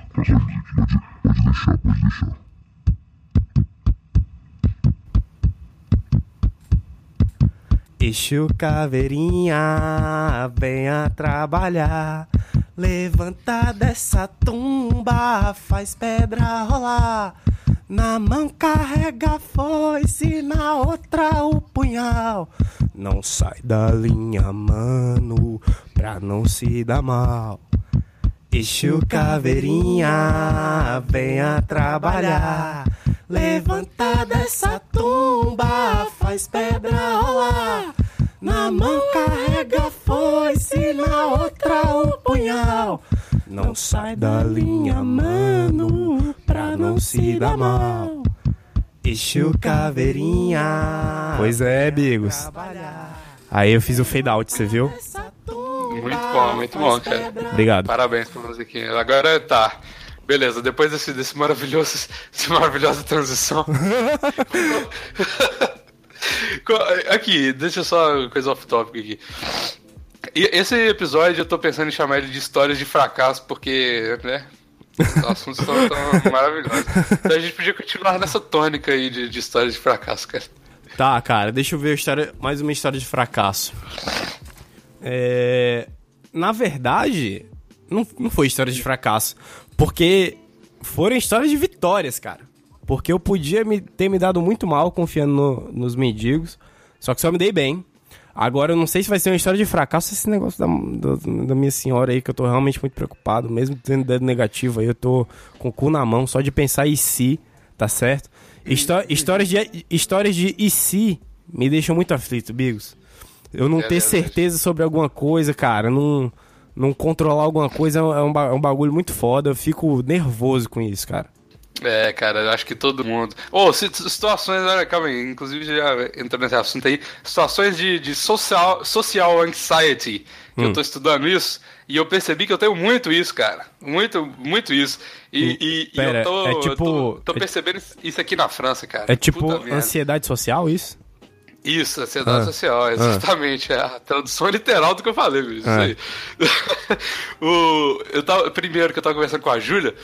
Exu Caveirinha, venha trabalhar, levanta dessa tumba, faz pedra rolar. Na mão carrega a foice, na outra o punhal. Não sai da linha, mano, pra não se dar mal. Exu Caveirinha, venha trabalhar, levanta dessa tumba, faz pedra rolar. Na mão carrega a foice, na outra o punhal. Não sai da linha, mano, pra não se dar mal. Ixi o caveirinha. Pois é, amigos. Aí eu fiz o fade out, você viu? Muito bom, muito bom, cara. Obrigado. Parabéns pela musiquinha. Agora tá. Beleza, depois desse, desse maravilhoso, dessa maravilhosa transição. Aqui, deixa só uma coisa off-topic aqui. E esse episódio eu tô pensando em chamar ele de Histórias de Fracasso, porque, né, os assuntos estão tão maravilhosos. Então a gente podia continuar nessa tônica aí de, de Histórias de Fracasso, cara. Tá, cara, deixa eu ver a história, mais uma história de fracasso. É, na verdade, não, não foi história de fracasso, porque foram histórias de vitórias, cara. Porque eu podia me, ter me dado muito mal confiando no, nos mendigos, só que só me dei bem. Agora, eu não sei se vai ser uma história de fracasso, esse negócio da, da, da minha senhora aí, que eu tô realmente muito preocupado, mesmo tendo dedo negativo aí, eu tô com o cu na mão, só de pensar em si, tá certo? Histó- histórias de, histórias de e se me deixam muito aflito, Bigos. Eu não é ter verdade. certeza sobre alguma coisa, cara, não, não controlar alguma coisa é um, é um bagulho muito foda, eu fico nervoso com isso, cara. É, cara, eu acho que todo mundo... Ô, oh, situações... Olha, calma aí, inclusive já entrou nesse assunto aí. Situações de, de social, social anxiety, que hum. eu tô estudando isso, e eu percebi que eu tenho muito isso, cara. Muito, muito isso. E, hum, e, pera, e eu tô, é tipo, eu tô, tô percebendo é, isso aqui na França, cara. É tipo ansiedade social, isso? Isso, ansiedade ah, social, exatamente. Ah. É a tradução literal do que eu falei, bicho. Ah. Isso aí. o, eu tava, primeiro que eu tava conversando com a Júlia...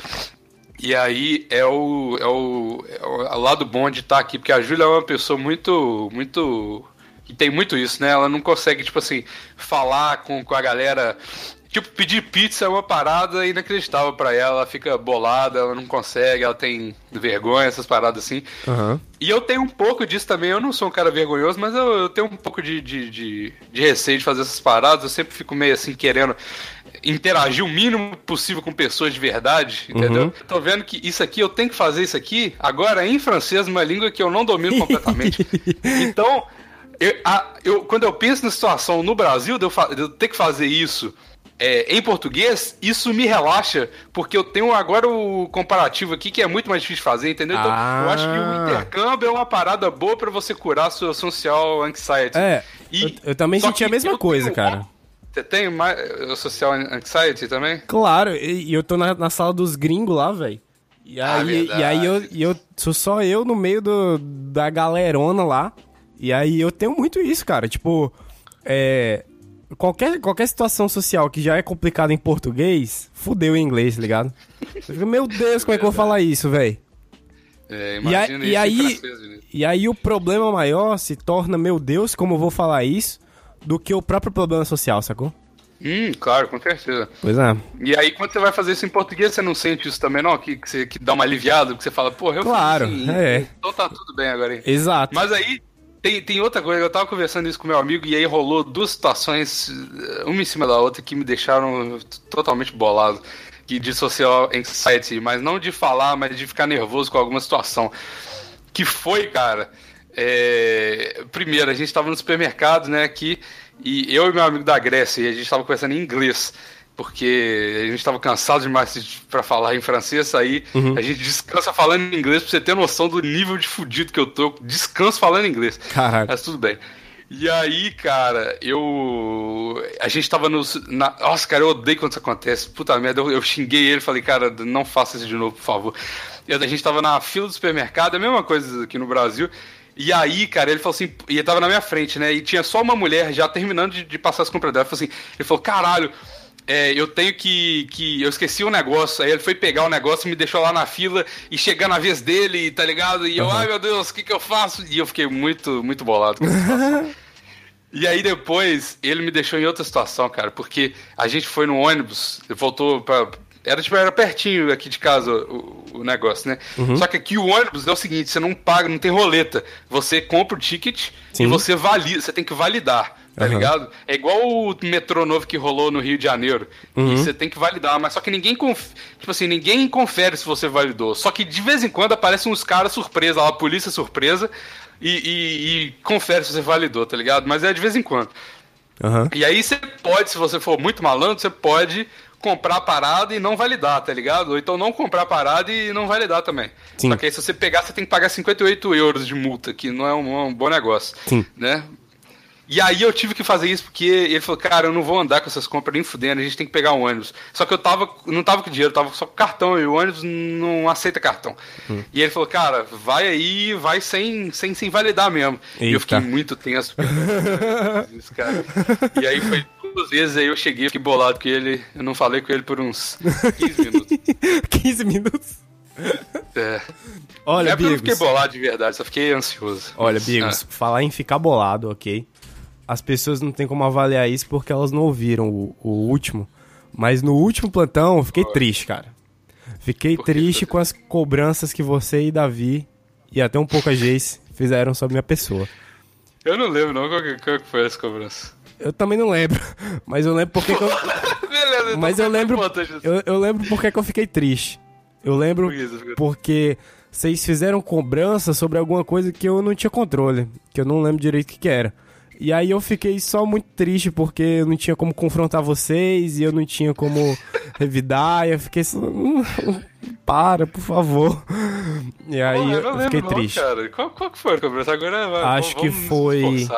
E aí é o, é, o, é o lado bom de estar aqui, porque a Júlia é uma pessoa muito, muito... que tem muito isso, né? Ela não consegue, tipo assim, falar com, com a galera... Tipo, pedir pizza é uma parada inacreditável pra ela, ela fica bolada, ela não consegue, ela tem vergonha, essas paradas assim. Uhum. E eu tenho um pouco disso também, eu não sou um cara vergonhoso, mas eu, eu tenho um pouco de, de, de, de receio de fazer essas paradas, eu sempre fico meio assim, querendo interagir o mínimo possível com pessoas de verdade, entendeu? Uhum. Tô vendo que isso aqui, eu tenho que fazer isso aqui, agora em francês, uma língua que eu não domino completamente. Então, eu, a, eu, quando eu penso na situação no Brasil, de eu, fa- de eu ter que fazer isso... É, em português, isso me relaxa, porque eu tenho agora o comparativo aqui que é muito mais difícil de fazer, entendeu? Então, ah. eu acho que o intercâmbio é uma parada boa pra você curar a sua social anxiety. É, e, eu, eu também senti a mesma coisa, tenho, cara. Você tem mais, social anxiety também? Claro, e eu tô na, na sala dos gringos lá, velho. E aí, ah, e aí eu, eu sou só eu no meio do, da galerona lá, e aí eu tenho muito isso, cara. Tipo, é... Qualquer, qualquer situação social que já é complicada em português, fudeu em inglês, tá ligado? Meu Deus, como é que eu vou falar isso, velho? É, imagina e, a, isso e, aí, francês, e aí o problema maior se torna, meu Deus, como eu vou falar isso, do que o próprio problema social, sacou? Hum, claro, com certeza. Pois é. E aí, quando você vai fazer isso em português, você não sente isso também, não? Que, que, você, que dá uma aliviada, que você fala, porra, eu claro, fiz assim, é. Então tá tudo bem agora, hein? Exato. Mas aí... Tem, tem outra coisa, eu tava conversando isso com meu amigo e aí rolou duas situações, uma em cima da outra, que me deixaram totalmente bolado, de social anxiety, mas não de falar, mas de ficar nervoso com alguma situação. Que foi, cara, é... primeiro, a gente tava no supermercado, né, aqui, e eu e meu amigo da Grécia, e a gente tava conversando em inglês, porque a gente estava cansado demais para falar em francês, aí uhum. a gente descansa falando em inglês, para você ter noção do nível de fudido que eu tô, descanso falando em inglês. Caraca. Mas tudo bem. E aí, cara, eu... A gente tava no... Na... Nossa, cara, eu odeio quando isso acontece, puta merda, eu, eu xinguei ele, falei, cara, não faça isso de novo, por favor. E a gente tava na fila do supermercado, é a mesma coisa aqui no Brasil... E aí, cara, ele falou assim... E ele tava na minha frente, né? E tinha só uma mulher já terminando de, de passar as compras dela. Ele falou assim... Ele falou, caralho, é, eu tenho que, que... Eu esqueci um negócio. Aí ele foi pegar o negócio e me deixou lá na fila. E chegar na vez dele, tá ligado? E eu, uhum. ai meu Deus, o que que eu faço? E eu fiquei muito, muito bolado com essa situação. E aí depois, ele me deixou em outra situação, cara. Porque a gente foi no ônibus, voltou pra... Era, tipo, era pertinho aqui de casa o, o negócio, né? Uhum. Só que aqui o ônibus é o seguinte, você não paga, não tem roleta. Você compra o ticket Sim. e você valida, você tem que validar, tá uhum. ligado? É igual o metrô novo que rolou no Rio de Janeiro. Uhum. E você tem que validar, mas só que ninguém, conf... tipo assim, ninguém confere se você validou. Só que de vez em quando aparecem uns caras surpresa, lá, a polícia surpresa, e, e, e confere se você validou, tá ligado? Mas é de vez em quando. Uhum. E aí você pode, se você for muito malandro, você pode... comprar a parada e não validar, tá ligado? Ou então não comprar a parada e não validar também. Sim. Só que aí se você pegar, você tem que pagar cinquenta e oito euros de multa, que não é um, um bom negócio. Sim. Né? E aí eu tive que fazer isso porque ele falou, cara, eu não vou andar com essas compras nem fudendo, a gente tem que pegar um ônibus. Só que eu tava, não tava com dinheiro, eu tava só com cartão, e o ônibus não aceita cartão. Hum. E ele falou, cara, vai aí, vai sem, sem, sem validar mesmo. Eita. E eu fiquei muito tenso. Isso, cara. E aí foi duas vezes, aí eu cheguei, fiquei bolado com ele, eu não falei com ele por uns quinze minutos. quinze minutos? É. Olha, Bigos. Eu não fiquei bolado de verdade, só fiquei ansioso. Olha, Bigos, ah. falar em ficar bolado, ok? As pessoas não tem como avaliar isso porque elas não ouviram o, o último. Mas no último plantão eu fiquei triste, cara. Fiquei triste com as cobranças que você e Davi e até um pouco a Jace fizeram sobre minha pessoa. Eu não lembro não qual que, qual que foi essa cobrança. Eu também não lembro, mas eu lembro porque que eu... Beleza, então mas eu lembro, eu, eu lembro porque que eu fiquei triste. Eu lembro porque vocês fizeram cobrança sobre alguma coisa que eu não tinha controle, que eu não lembro direito o que, que era. E aí eu fiquei só muito triste porque eu não tinha como confrontar vocês e eu não tinha como revidar. E eu fiquei só... Para, por favor. E aí Pô, eu, eu fiquei não, triste. Cara. Qual, qual que foi a conversa agora? Vai, Acho vamos, que foi...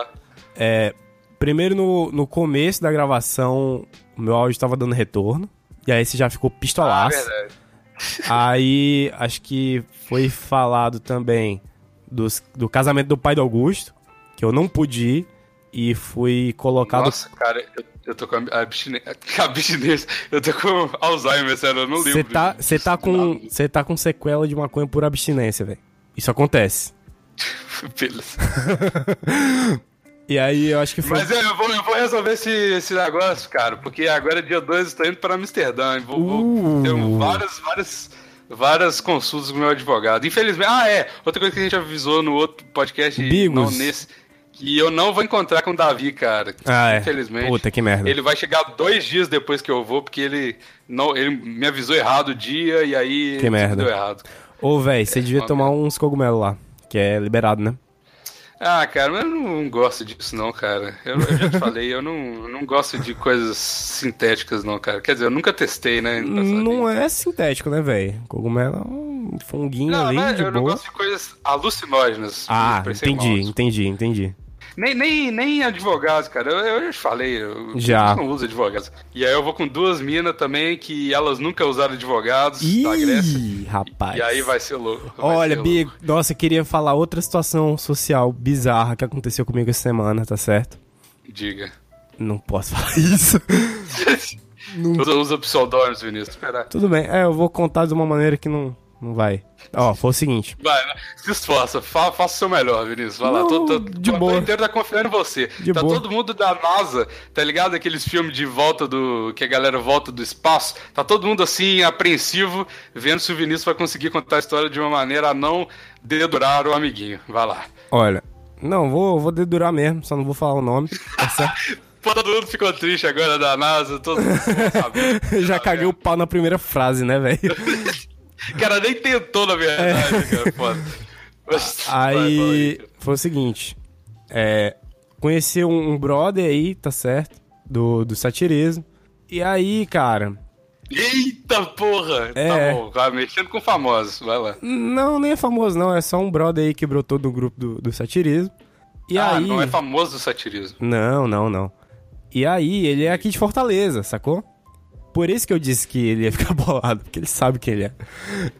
É, primeiro no, no começo da gravação, o meu áudio tava dando retorno. E aí você já ficou pistolaço. Ah, aí acho que foi falado também dos, do casamento do pai do Augusto, que eu não pude ir. E fui colocado... Nossa, cara, eu, eu tô com a abstinência. Eu tô com Alzheimer, sério, eu não lembro. Você tá, tá, com, tá com sequela de maconha por abstinência, velho. Isso acontece. Beleza. E aí, eu acho que foi... Mas é, eu, vou, eu vou resolver esse, esse negócio, cara. Porque agora, dia dois, eu estou indo para Amsterdã. Vou, uh. vou ter várias... várias... Várias consultas com o meu advogado. Infelizmente... Ah, é. Outra coisa que a gente avisou no outro podcast... Bigos. Não nesse... Que eu não vou encontrar com o Davi, cara. Ah, é. Infelizmente. Puta, que merda. Ele vai chegar dois dias depois que eu vou, porque ele, não, ele me avisou errado o dia, e aí... Que merda. Deu errado. Ô, velho, você é, devia tomar merda. Uns cogumelos lá, que é liberado, né? Ah, cara, mas eu não gosto disso, não, cara. Eu, eu já te falei, eu não, não gosto de coisas sintéticas, não, cara. Quer dizer, eu nunca testei, né? Não é sintético, né, velho? Cogumelo é um funguinho não, ali, né, de eu boa. Não, eu gosto de coisas alucinógenas. Ah, entendi, mal, entendi, entendi. Nem, nem, nem advogados, cara. Eu, eu já te falei, eu já. Não uso advogados. E aí eu vou com duas minas também, que elas nunca usaram advogados. Ih, da Grécia. Ih, rapaz. E aí vai ser louco. Vai Olha, ser Bigo, louco. Nossa, eu queria falar outra situação social bizarra que aconteceu comigo essa semana, tá certo? Diga. Não posso falar isso. Não... Eu uso pseudônimos, Vinícius. Espera. Tudo bem. É, eu vou contar de uma maneira que não... Não vai. Ó, foi o seguinte. Vai, se esforça. Fa- faça o seu melhor, Vinícius. Vai não, lá. Tô, tô, de tô, boa. O mundo inteiro tá confiando em você. De tá boa. Todo mundo da NASA, tá ligado? Aqueles filmes de volta do... Que a galera volta do espaço. Tá todo mundo, assim, apreensivo, vendo se o Vinícius vai conseguir contar a história de uma maneira a não dedurar o amiguinho. Vai lá. Olha, não, vou, vou dedurar mesmo. Só não vou falar o nome. Tá certo? Todo mundo ficou triste agora da NASA. Todo mundo sabe. Já caguei o pau na primeira frase, né, velho? O cara nem tentou, na verdade, é. Cara, foda. Mas, aí, vai, aí foi o seguinte, é, conheci um, um brother aí, tá certo, do, do satirismo, e aí, cara... Eita porra! É, tá bom, tá mexendo com famosos, vai lá. Não, nem é famoso não, é só um brother aí que brotou do grupo do, do satirismo. E ah, aí, não é famoso do satirismo. Não, não, não. E aí, ele é aqui de Fortaleza, sacou? Por isso que eu disse que ele ia ficar bolado, porque ele sabe quem ele é.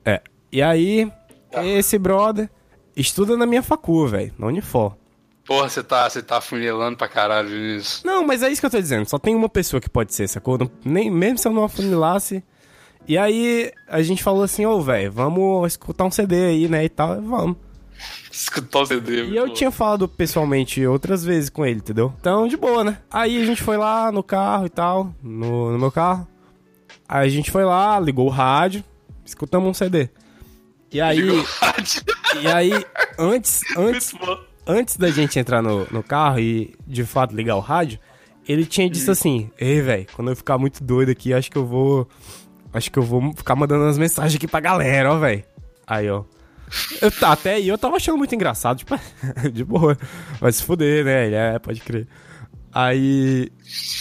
É. E aí, tá. Esse brother estuda na minha facu, velho, na Unifor. Porra, você tá, tá funilando pra caralho nisso. Não, mas é isso que eu tô dizendo. Só tem uma pessoa que pode ser, sacou? Não, nem, mesmo se eu não afunilasse. E aí, a gente falou assim, ô, oh, velho, vamos escutar um C D aí, né, e tal. Vamos. Escutar o C D, E eu pô. tinha falado pessoalmente outras vezes com ele, entendeu? Então, de boa, né? Aí a gente foi lá no carro e tal, no, no meu carro. Aí a gente foi lá, ligou o rádio, escutamos um C D. E aí, ligou o rádio. E aí antes, antes, antes da gente entrar no, no carro e, de fato, ligar o rádio, ele tinha dito assim, ei, velho, quando eu ficar muito doido aqui, acho que eu vou... Acho que eu vou ficar mandando umas mensagens aqui pra galera, ó, velho. Aí, ó. Eu, até aí eu tava achando muito engraçado, tipo, de boa. Vai se fuder, né? Ele é, pode crer. Aí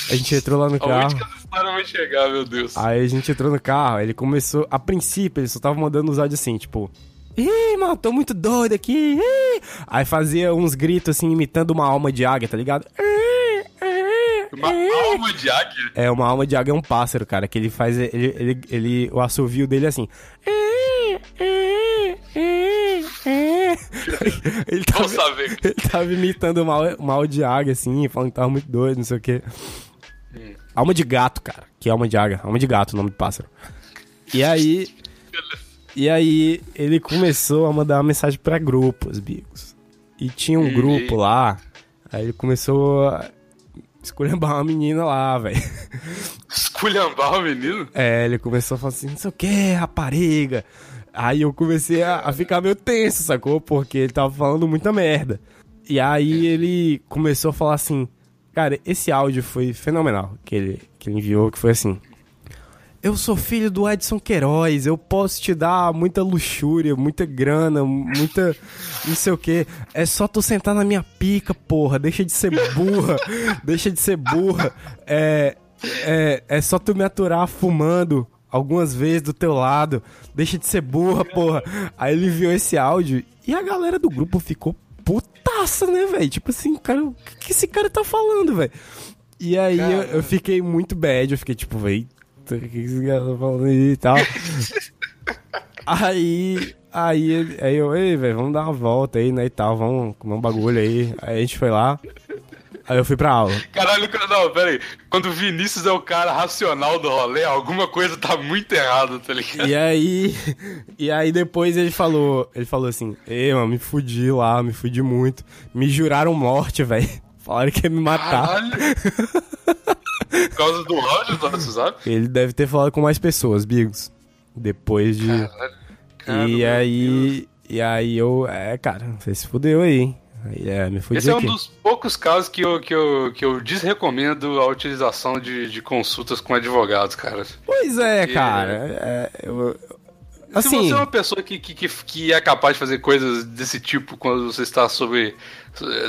a gente entrou lá no carro. Onde que essa história vai chegar, meu Deus? Aí a gente entrou no carro, ele começou... A princípio, ele só tava mandando os áudios assim, tipo... Ih, mano, tô muito doido aqui. Ih. Aí fazia uns gritos assim, imitando uma alma de águia, tá ligado? Uma alma de águia? É, uma alma de águia é um pássaro, cara, que ele faz... Ele, ele, ele, o assovio dele é assim... Ele tava, ele tava imitando uma, uma alma de águia, assim, falando que tava muito doido, não sei o quê. Hum. Alma de gato, cara. Que é alma de águia. Alma de gato, o nome do pássaro. E aí... E aí, ele começou a mandar uma mensagem pra grupos, Bigos. E tinha um grupo lá, aí ele começou a esculhambar uma menina lá, velho. Esculhambar o menino? É, ele começou a falar assim, não sei o que, rapariga. Aí eu comecei a, a ficar meio tenso, sacou? Porque ele tava falando muita merda. E aí ele começou a falar assim, cara, esse áudio foi fenomenal que ele, que ele enviou, que foi assim... Eu sou filho do Edson Queiroz, eu posso te dar muita luxúria, muita grana, muita não sei o quê. É só tu sentar na minha pica, porra, deixa de ser burra, deixa de ser burra. É, é, é só tu me aturar fumando algumas vezes do teu lado, deixa de ser burra, porra. Aí ele enviou esse áudio e a galera do grupo ficou putaça, né, velho? Tipo assim, cara, o que esse cara tá falando, velho? E aí eu, eu fiquei muito bad, eu fiquei tipo, velho... O que esse cara tá falando aí e tal. aí, aí, aí eu, ei, velho, vamos dar uma volta aí, né, e tal, vamos comer um bagulho aí. Aí a gente foi lá, aí eu fui pra aula. Caralho, não, pera aí. Quando o Vinícius é o cara racional do rolê, alguma coisa tá muito errada, tá ligado? E aí, e aí depois ele falou, ele falou assim, ei, mano, me fudi lá, me fudi muito. Me juraram morte, velho. Falaram que ia me matar. Caralho. Por causa do áudio, você sabe? Ele deve ter falado com mais pessoas, Bigos. Depois de... Caralho, cara, e aí... Deus. E aí eu... É, cara, você se fudeu aí, hein? Aí, é, me fudeu. Esse é um aqui. Dos poucos casos que eu, que eu, que eu desrecomendo a utilização de, de consultas com advogados, cara. Pois é, porque... cara. É, eu... assim... Se você é uma pessoa que, que, que é capaz de fazer coisas desse tipo quando você está sobre...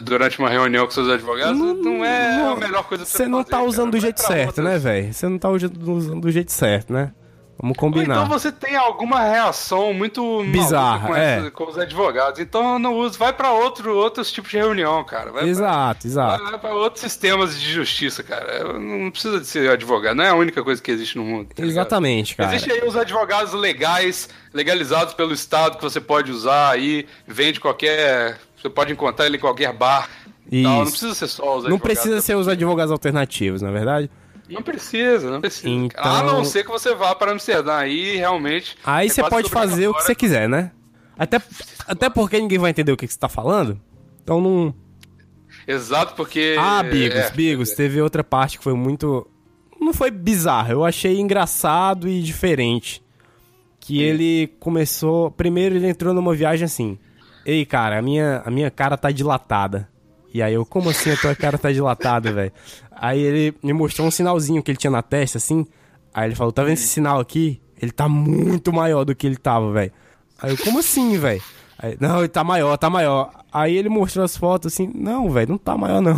Durante uma reunião com seus advogados, não, não é não, a melhor coisa que você fazer. Você não tá usando cara. do jeito certo, né, velho? Você não tá usando do jeito certo, né? Vamos combinar. Ou então você tem alguma reação muito bizarra com, é. com os advogados. Então não usa, vai pra outro, outros tipos de reunião, cara. Vai exato, pra, exato. Vai, vai pra outros sistemas de justiça, cara. Não precisa de ser advogado, não é a única coisa que existe no mundo. Tá Exatamente, ligado? Cara. Existem aí os advogados legais, legalizados pelo Estado, que você pode usar aí, vende qualquer... Você pode encontrar ele em qualquer bar. Isso. Não, não precisa ser só os advogados. Não precisa ser os advogados alternativos, na verdade? Não precisa, não precisa. Então... A não ser que você vá para Amsterdã aí realmente... Aí você pode fazer o que você quiser, né? Até, até porque ninguém vai entender o que você tá falando. Então não... Exato, porque... Ah, Bigos, é, Bigos, é. Teve outra parte que foi muito... Não foi bizarro, eu achei engraçado e diferente. Que é. Ele começou... Primeiro ele entrou numa viagem assim... Ei, cara, a minha, a minha cara tá dilatada. E aí eu, como assim a tua cara tá dilatada, velho? Aí ele me mostrou um sinalzinho que ele tinha na testa, assim. Aí ele falou, tá vendo esse sinal aqui? Ele tá muito maior do que ele tava, velho. Aí eu, como assim, velho? Não, ele tá maior, tá maior. Aí ele mostrou as fotos, assim, não, velho, não tá maior, não.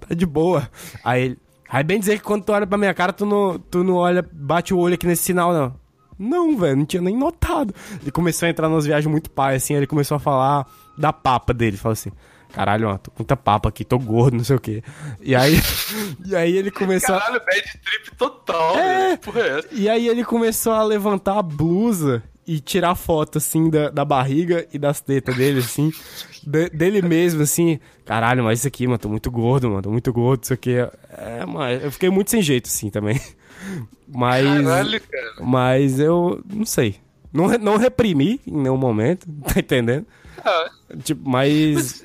Tá de boa. Aí ele, aí bem dizer que quando tu olha pra minha cara, tu não, tu não olha, bate o olho aqui nesse sinal, não. Não, velho, não tinha nem notado. Ele começou a entrar nas viagens muito pai, assim, aí ele começou a falar da papa dele. Falou assim, caralho, ó, tô com muita papa aqui, tô gordo, não sei o quê. E aí, e aí ele começou... Caralho, bad trip total, é, velho. E aí ele começou a levantar a blusa e tirar foto, assim, da, da barriga e das tetas dele, assim. de, dele mesmo, assim, caralho, mas isso aqui, mano, tô muito gordo, mano, tô muito gordo, não sei o quê. É, mano, eu fiquei muito sem jeito, assim, também. Mas, caralho, cara. Mas eu não sei, não, não reprimi em nenhum momento, tá entendendo? Ah, tipo, mas... mas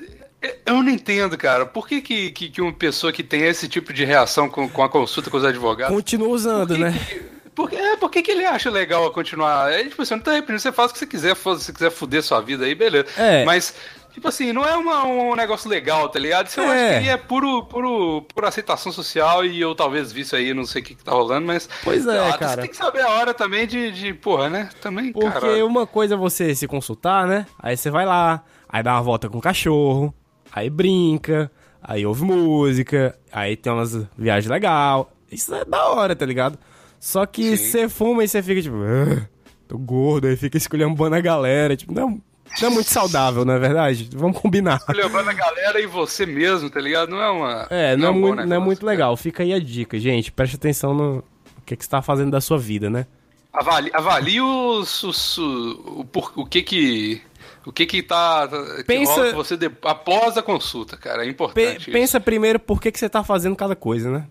eu não entendo, cara, por que que, que que uma pessoa que tem esse tipo de reação com, com a consulta com os advogados continua usando, por que, né? Que... Por, é, por que, que ele acha legal continuar? É, tipo, você não tá reprimindo, você faz o que você quiser, se você quiser foder sua vida aí, beleza. É. Mas, tipo assim, não é uma, um negócio legal, tá ligado? Isso é. Eu acho que é puro, puro, puro aceitação social e eu talvez vi isso aí, não sei o que, que tá rolando, mas... Pois é, ah, cara. Você tem que saber a hora também de, de porra, né? Também, porque caralho. Uma coisa é você se consultar, né? Aí você vai lá, aí dá uma volta com o cachorro, aí brinca... aí ouve música, aí tem umas viagens legais. Isso é da hora, tá ligado? Só que você fuma e você fica tipo... Ah, tô gordo, aí fica esculhambando a galera. Tipo, não, não é muito saudável, não é verdade? Vamos combinar. Esculhambando a galera e você mesmo, tá ligado? Não é uma... É, não, não, é, muito, negócio, não é muito legal. Fica aí a dica, gente. Preste atenção no que, é que você tá fazendo da sua vida, né? Avalie, avalie os, os, os, o, o que que... O que que tá... Que pensa, rola você de, após a consulta, cara. É importante pe, Pensa primeiro por que que você tá fazendo cada coisa, né?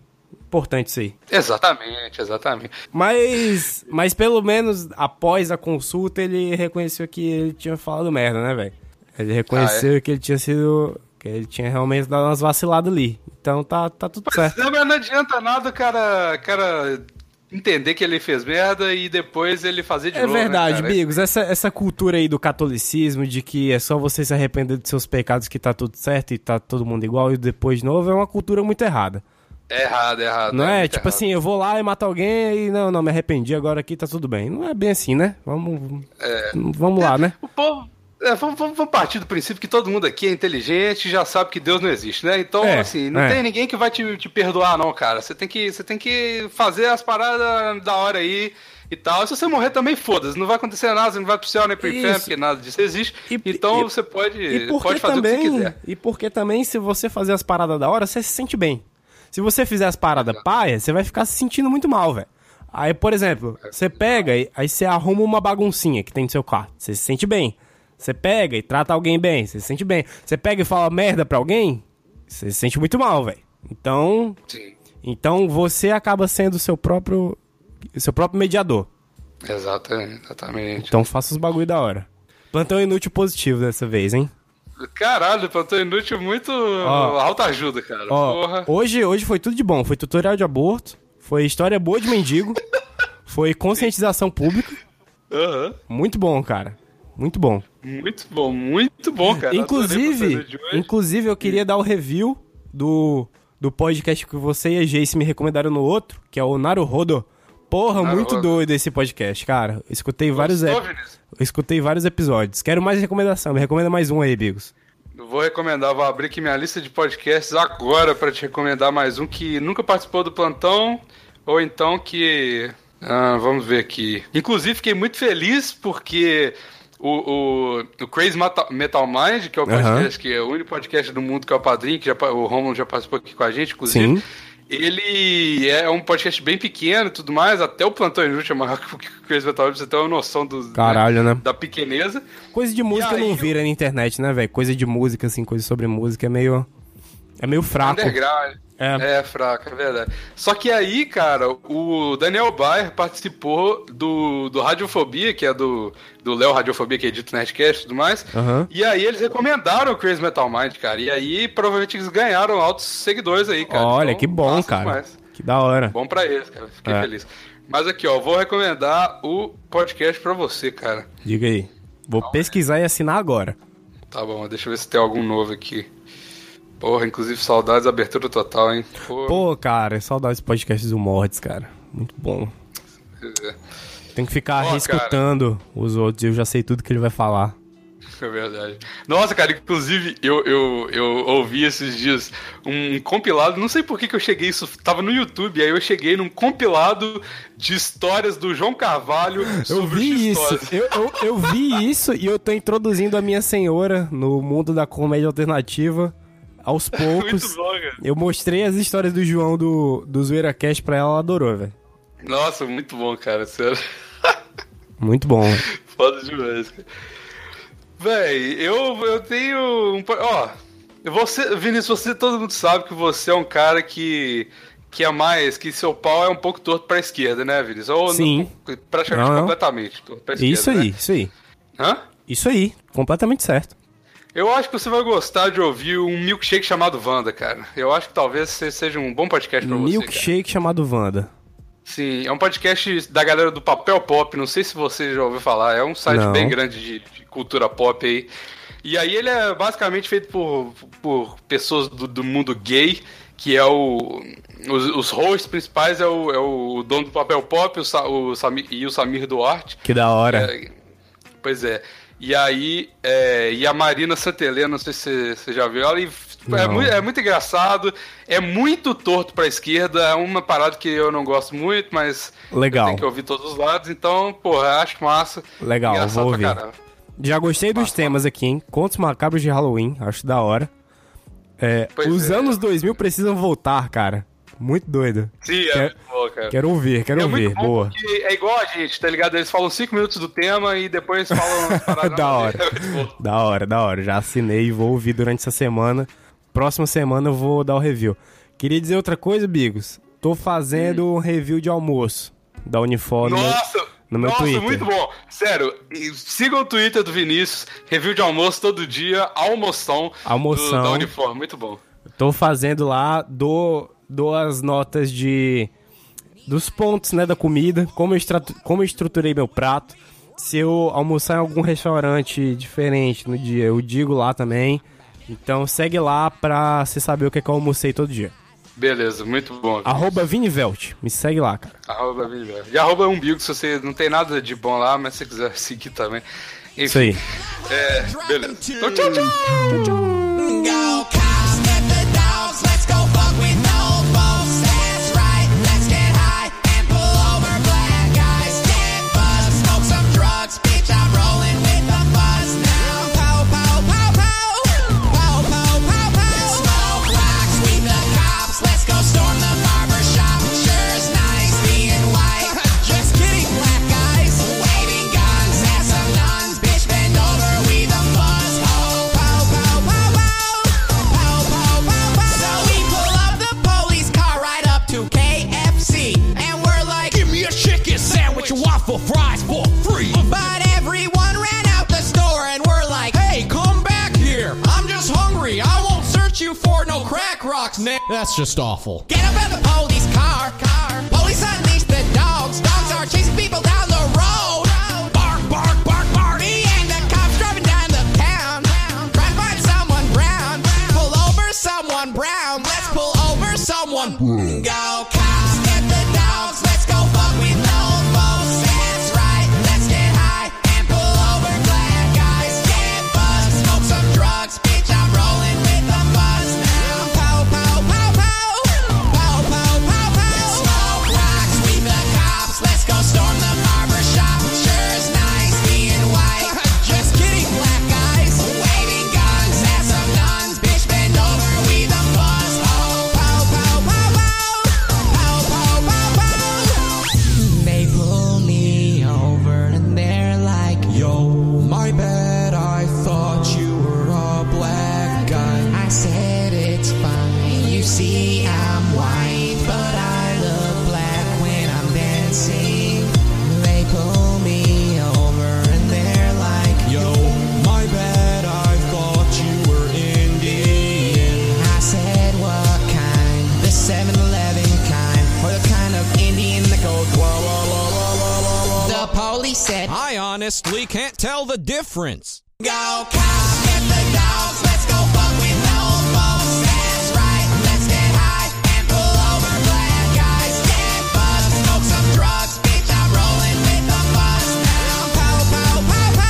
Importante isso aí. Exatamente, exatamente. Mas, mas pelo menos após a consulta ele reconheceu que ele tinha falado merda, né, velho? Ele reconheceu ah, é? que ele tinha sido... Que ele tinha realmente dado umas vaciladas ali. Então tá, tá tudo mas, certo. Mas não adianta nada o cara... cara... entender que ele fez merda e depois ele fazer de é novo, É verdade, né, Bigos. Essa, essa cultura aí do catolicismo, de que é só você se arrepender dos seus pecados que tá tudo certo e tá todo mundo igual e depois de novo, é uma cultura muito errada. É errado, é errado. Não é? é tipo errado. assim, eu vou lá e mato alguém e não, não, me arrependi, agora aqui tá tudo bem. Não é bem assim, né? Vamos, é... vamos lá, é, né? O povo... É, vamos, vamos partir do princípio que todo mundo aqui é inteligente e já sabe que Deus não existe, né? Então, é, assim, não é. tem ninguém que vai te, te perdoar, não, cara. Você tem que, você tem que fazer as paradas da hora aí e tal. Se você morrer também, foda-se. Não vai acontecer nada, você não vai pro céu nem pro inferno, porque nada disso existe. E, então, e, você pode, pode fazer também, o que você quiser. E porque também, se você fazer as paradas da hora, você se sente bem. Se você fizer as paradas é. paia, você vai ficar se sentindo muito mal, velho. Aí, por exemplo, você pega e aí você arruma uma baguncinha que tem no seu quarto. Você se sente bem. Você pega e trata alguém bem, você se sente bem. Você pega e fala merda pra alguém, você se sente muito mal, velho. Então, então você acaba sendo o seu próprio, seu próprio mediador. Exatamente, exatamente. Então faça os bagulho da hora. Plantão inútil positivo dessa vez, hein? Caralho, Plantão Inútil muito ó, alta ajuda, cara. Ó, Porra. Hoje, hoje foi tudo de bom. Foi tutorial de aborto, foi história boa de mendigo, foi conscientização pública. Uhum. Muito bom, cara. Muito bom. Muito bom, muito bom, cara. Inclusive, inclusive eu queria dar o review do, do podcast que você e a Jace me recomendaram no outro, que é o Naruhodo. Porra, Naruhodo. Muito doido esse podcast, cara. Eu escutei, vários ep... eu escutei vários episódios. Quero mais recomendação, me recomenda mais um aí, Bigos. Eu vou recomendar, vou abrir aqui minha lista de podcasts agora pra te recomendar mais um que nunca participou do Plantão, ou então que... Ah, vamos ver aqui. Inclusive, fiquei muito feliz porque... O, o, o Crazy Metal Mind, que é o podcast, uhum. que é o único podcast do mundo que é o Padrinho, que já, o Romulo já participou aqui com a gente, inclusive. Sim. Ele é um podcast bem pequeno e tudo mais, até o Plantão Inútil é maior que o Crazy Metal Mind, você tem uma noção do, Caralho, né, né? da pequeneza. Coisa de música aí, não vira eu... na internet, né, velho? Coisa de música, assim, coisa sobre música é meio... É meio fraco. Underground. É. é fraco, é verdade. Só que aí, cara, o Daniel Baier participou do, do Radiofobia, que é do do Léo Radiofobia, que edita o Nerdcast e tudo mais. Uhum. E aí eles recomendaram o Crazy Metal Mind, cara. E aí provavelmente eles ganharam altos seguidores aí, cara. Olha, então, que bom, cara. Demais. Que da hora. Bom pra eles, cara. Fiquei é. feliz. Mas aqui, ó, vou recomendar o podcast pra você, cara. Diga aí. Vou então, pesquisar é. e assinar agora. Tá bom, deixa eu ver se tem algum novo aqui. Porra, inclusive saudades da abertura total, hein? Porra. Pô, cara, saudades do podcast do Mortis, cara. Muito bom. É. Tem que ficar Pô, reescutando cara. os outros, eu já sei tudo que ele vai falar. É verdade. Nossa, cara, inclusive eu, eu, eu ouvi esses dias um compilado, não sei por que que eu cheguei, isso tava no YouTube, aí eu cheguei num compilado de histórias do João Carvalho sobre o X-Tose. Eu, eu, eu vi isso e eu tô introduzindo a minha senhora no mundo da comédia alternativa. Aos poucos, bom, eu mostrei as histórias do João do, do Zueira Cash pra ela, ela adorou, velho. Nossa, muito bom, cara, sério. Muito bom. Foda demais, cara. Véi, eu, eu tenho... Um, ó, você, Vinícius, você, todo mundo sabe que você é um cara que, que é mais... Que seu pau é um pouco torto pra esquerda, né, Vinícius? Ou Sim. Não, praticamente não, não. completamente torto pra esquerda, Isso aí, né? isso aí. Hã? Isso aí, completamente certo. Eu acho que você vai gostar de ouvir um milkshake chamado Wanda, cara. Eu acho que talvez seja um bom podcast pra milkshake você. Milkshake chamado Wanda. Sim, é um podcast da galera do Papel Pop, não sei se você já ouviu falar, é um site não. bem grande de, de cultura pop aí. E aí ele é basicamente feito por, por pessoas do, do mundo gay, que é o... Os, os hosts principais é o, é o dono do Papel Pop o Sa, o Samir, e o Samir Duarte. Que da hora. É, pois é. E aí, é, e a Marina Santelena, não sei se você já viu ela, e é muito, é muito engraçado, é muito torto pra esquerda, é uma parada que eu não gosto muito, mas legal. Tem que ouvir todos os lados, então, porra, acho massa. Legal, vou ouvir. Já gostei dos massa. Temas aqui, hein? Contos macabros de Halloween, acho da hora. É, os é. anos dois mil precisam voltar, cara. Muito doido. Sim, é quero, muito bom, cara. Quero ouvir, quero é ouvir. Muito bom boa. É igual a gente, tá ligado? Eles falam cinco minutos do tema e depois falam as paradas. Da hora. É da hora, da hora. Já assinei e vou ouvir durante essa semana. Próxima semana eu vou dar o review. Queria dizer outra coisa, Bigos. Tô fazendo hum. um review de almoço da Unifor. Nossa! No meu Nossa, Twitter. Muito bom. Sério, sigam o Twitter do Vinícius. Review de almoço todo dia. Almoção. Almoção. Do, da Unifor. Muito bom. Tô fazendo lá do... dou as notas de dos pontos, né, da comida, como eu, estratu, como eu estruturei meu prato. Se eu almoçar em algum restaurante diferente no dia, eu digo lá também. Então segue lá pra você saber o que é que eu almocei todo dia. Beleza, muito bom. Arroba Vinivelt, me segue lá, cara. Arroba Vinivelt. E arroba Umbigo, se você não tem nada de bom lá, mas se você quiser seguir também. Enfim, isso aí. É, beleza. Então, tchau, tchau. Tchau, tchau. Fries for free. But everyone ran out the store and were like, hey, come back here. I'm just hungry. I won't search you for no crack rocks, Nick. That's just awful. Get up in the police car. car. Police unleash the dogs. Dogs are chasing people down the road. Bark, bark, bark, bark. Me and the cops driving down the town. Try to find someone brown. Pull over someone brown. Let's pull over someone. Go, cops, get the dogs. Let's go fuck with no. I honestly can't tell the difference. Go cops, get the dogs, let's go fuck with no folks. That's right, let's get high and pull over black guys. Get buzzed, smoke some drugs, bitch, I'm rolling with the buzz. Now po, po, po, po,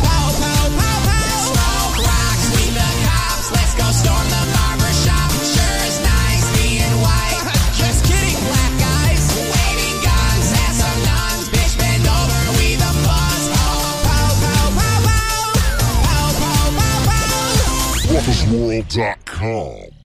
po, po, po, po. Smoke rocks, we the cops, let's go storm the barber shop. Sure is nice being white, just kidding, black guys. Waving guns at some nuns, bitch, bend over. what is world dot com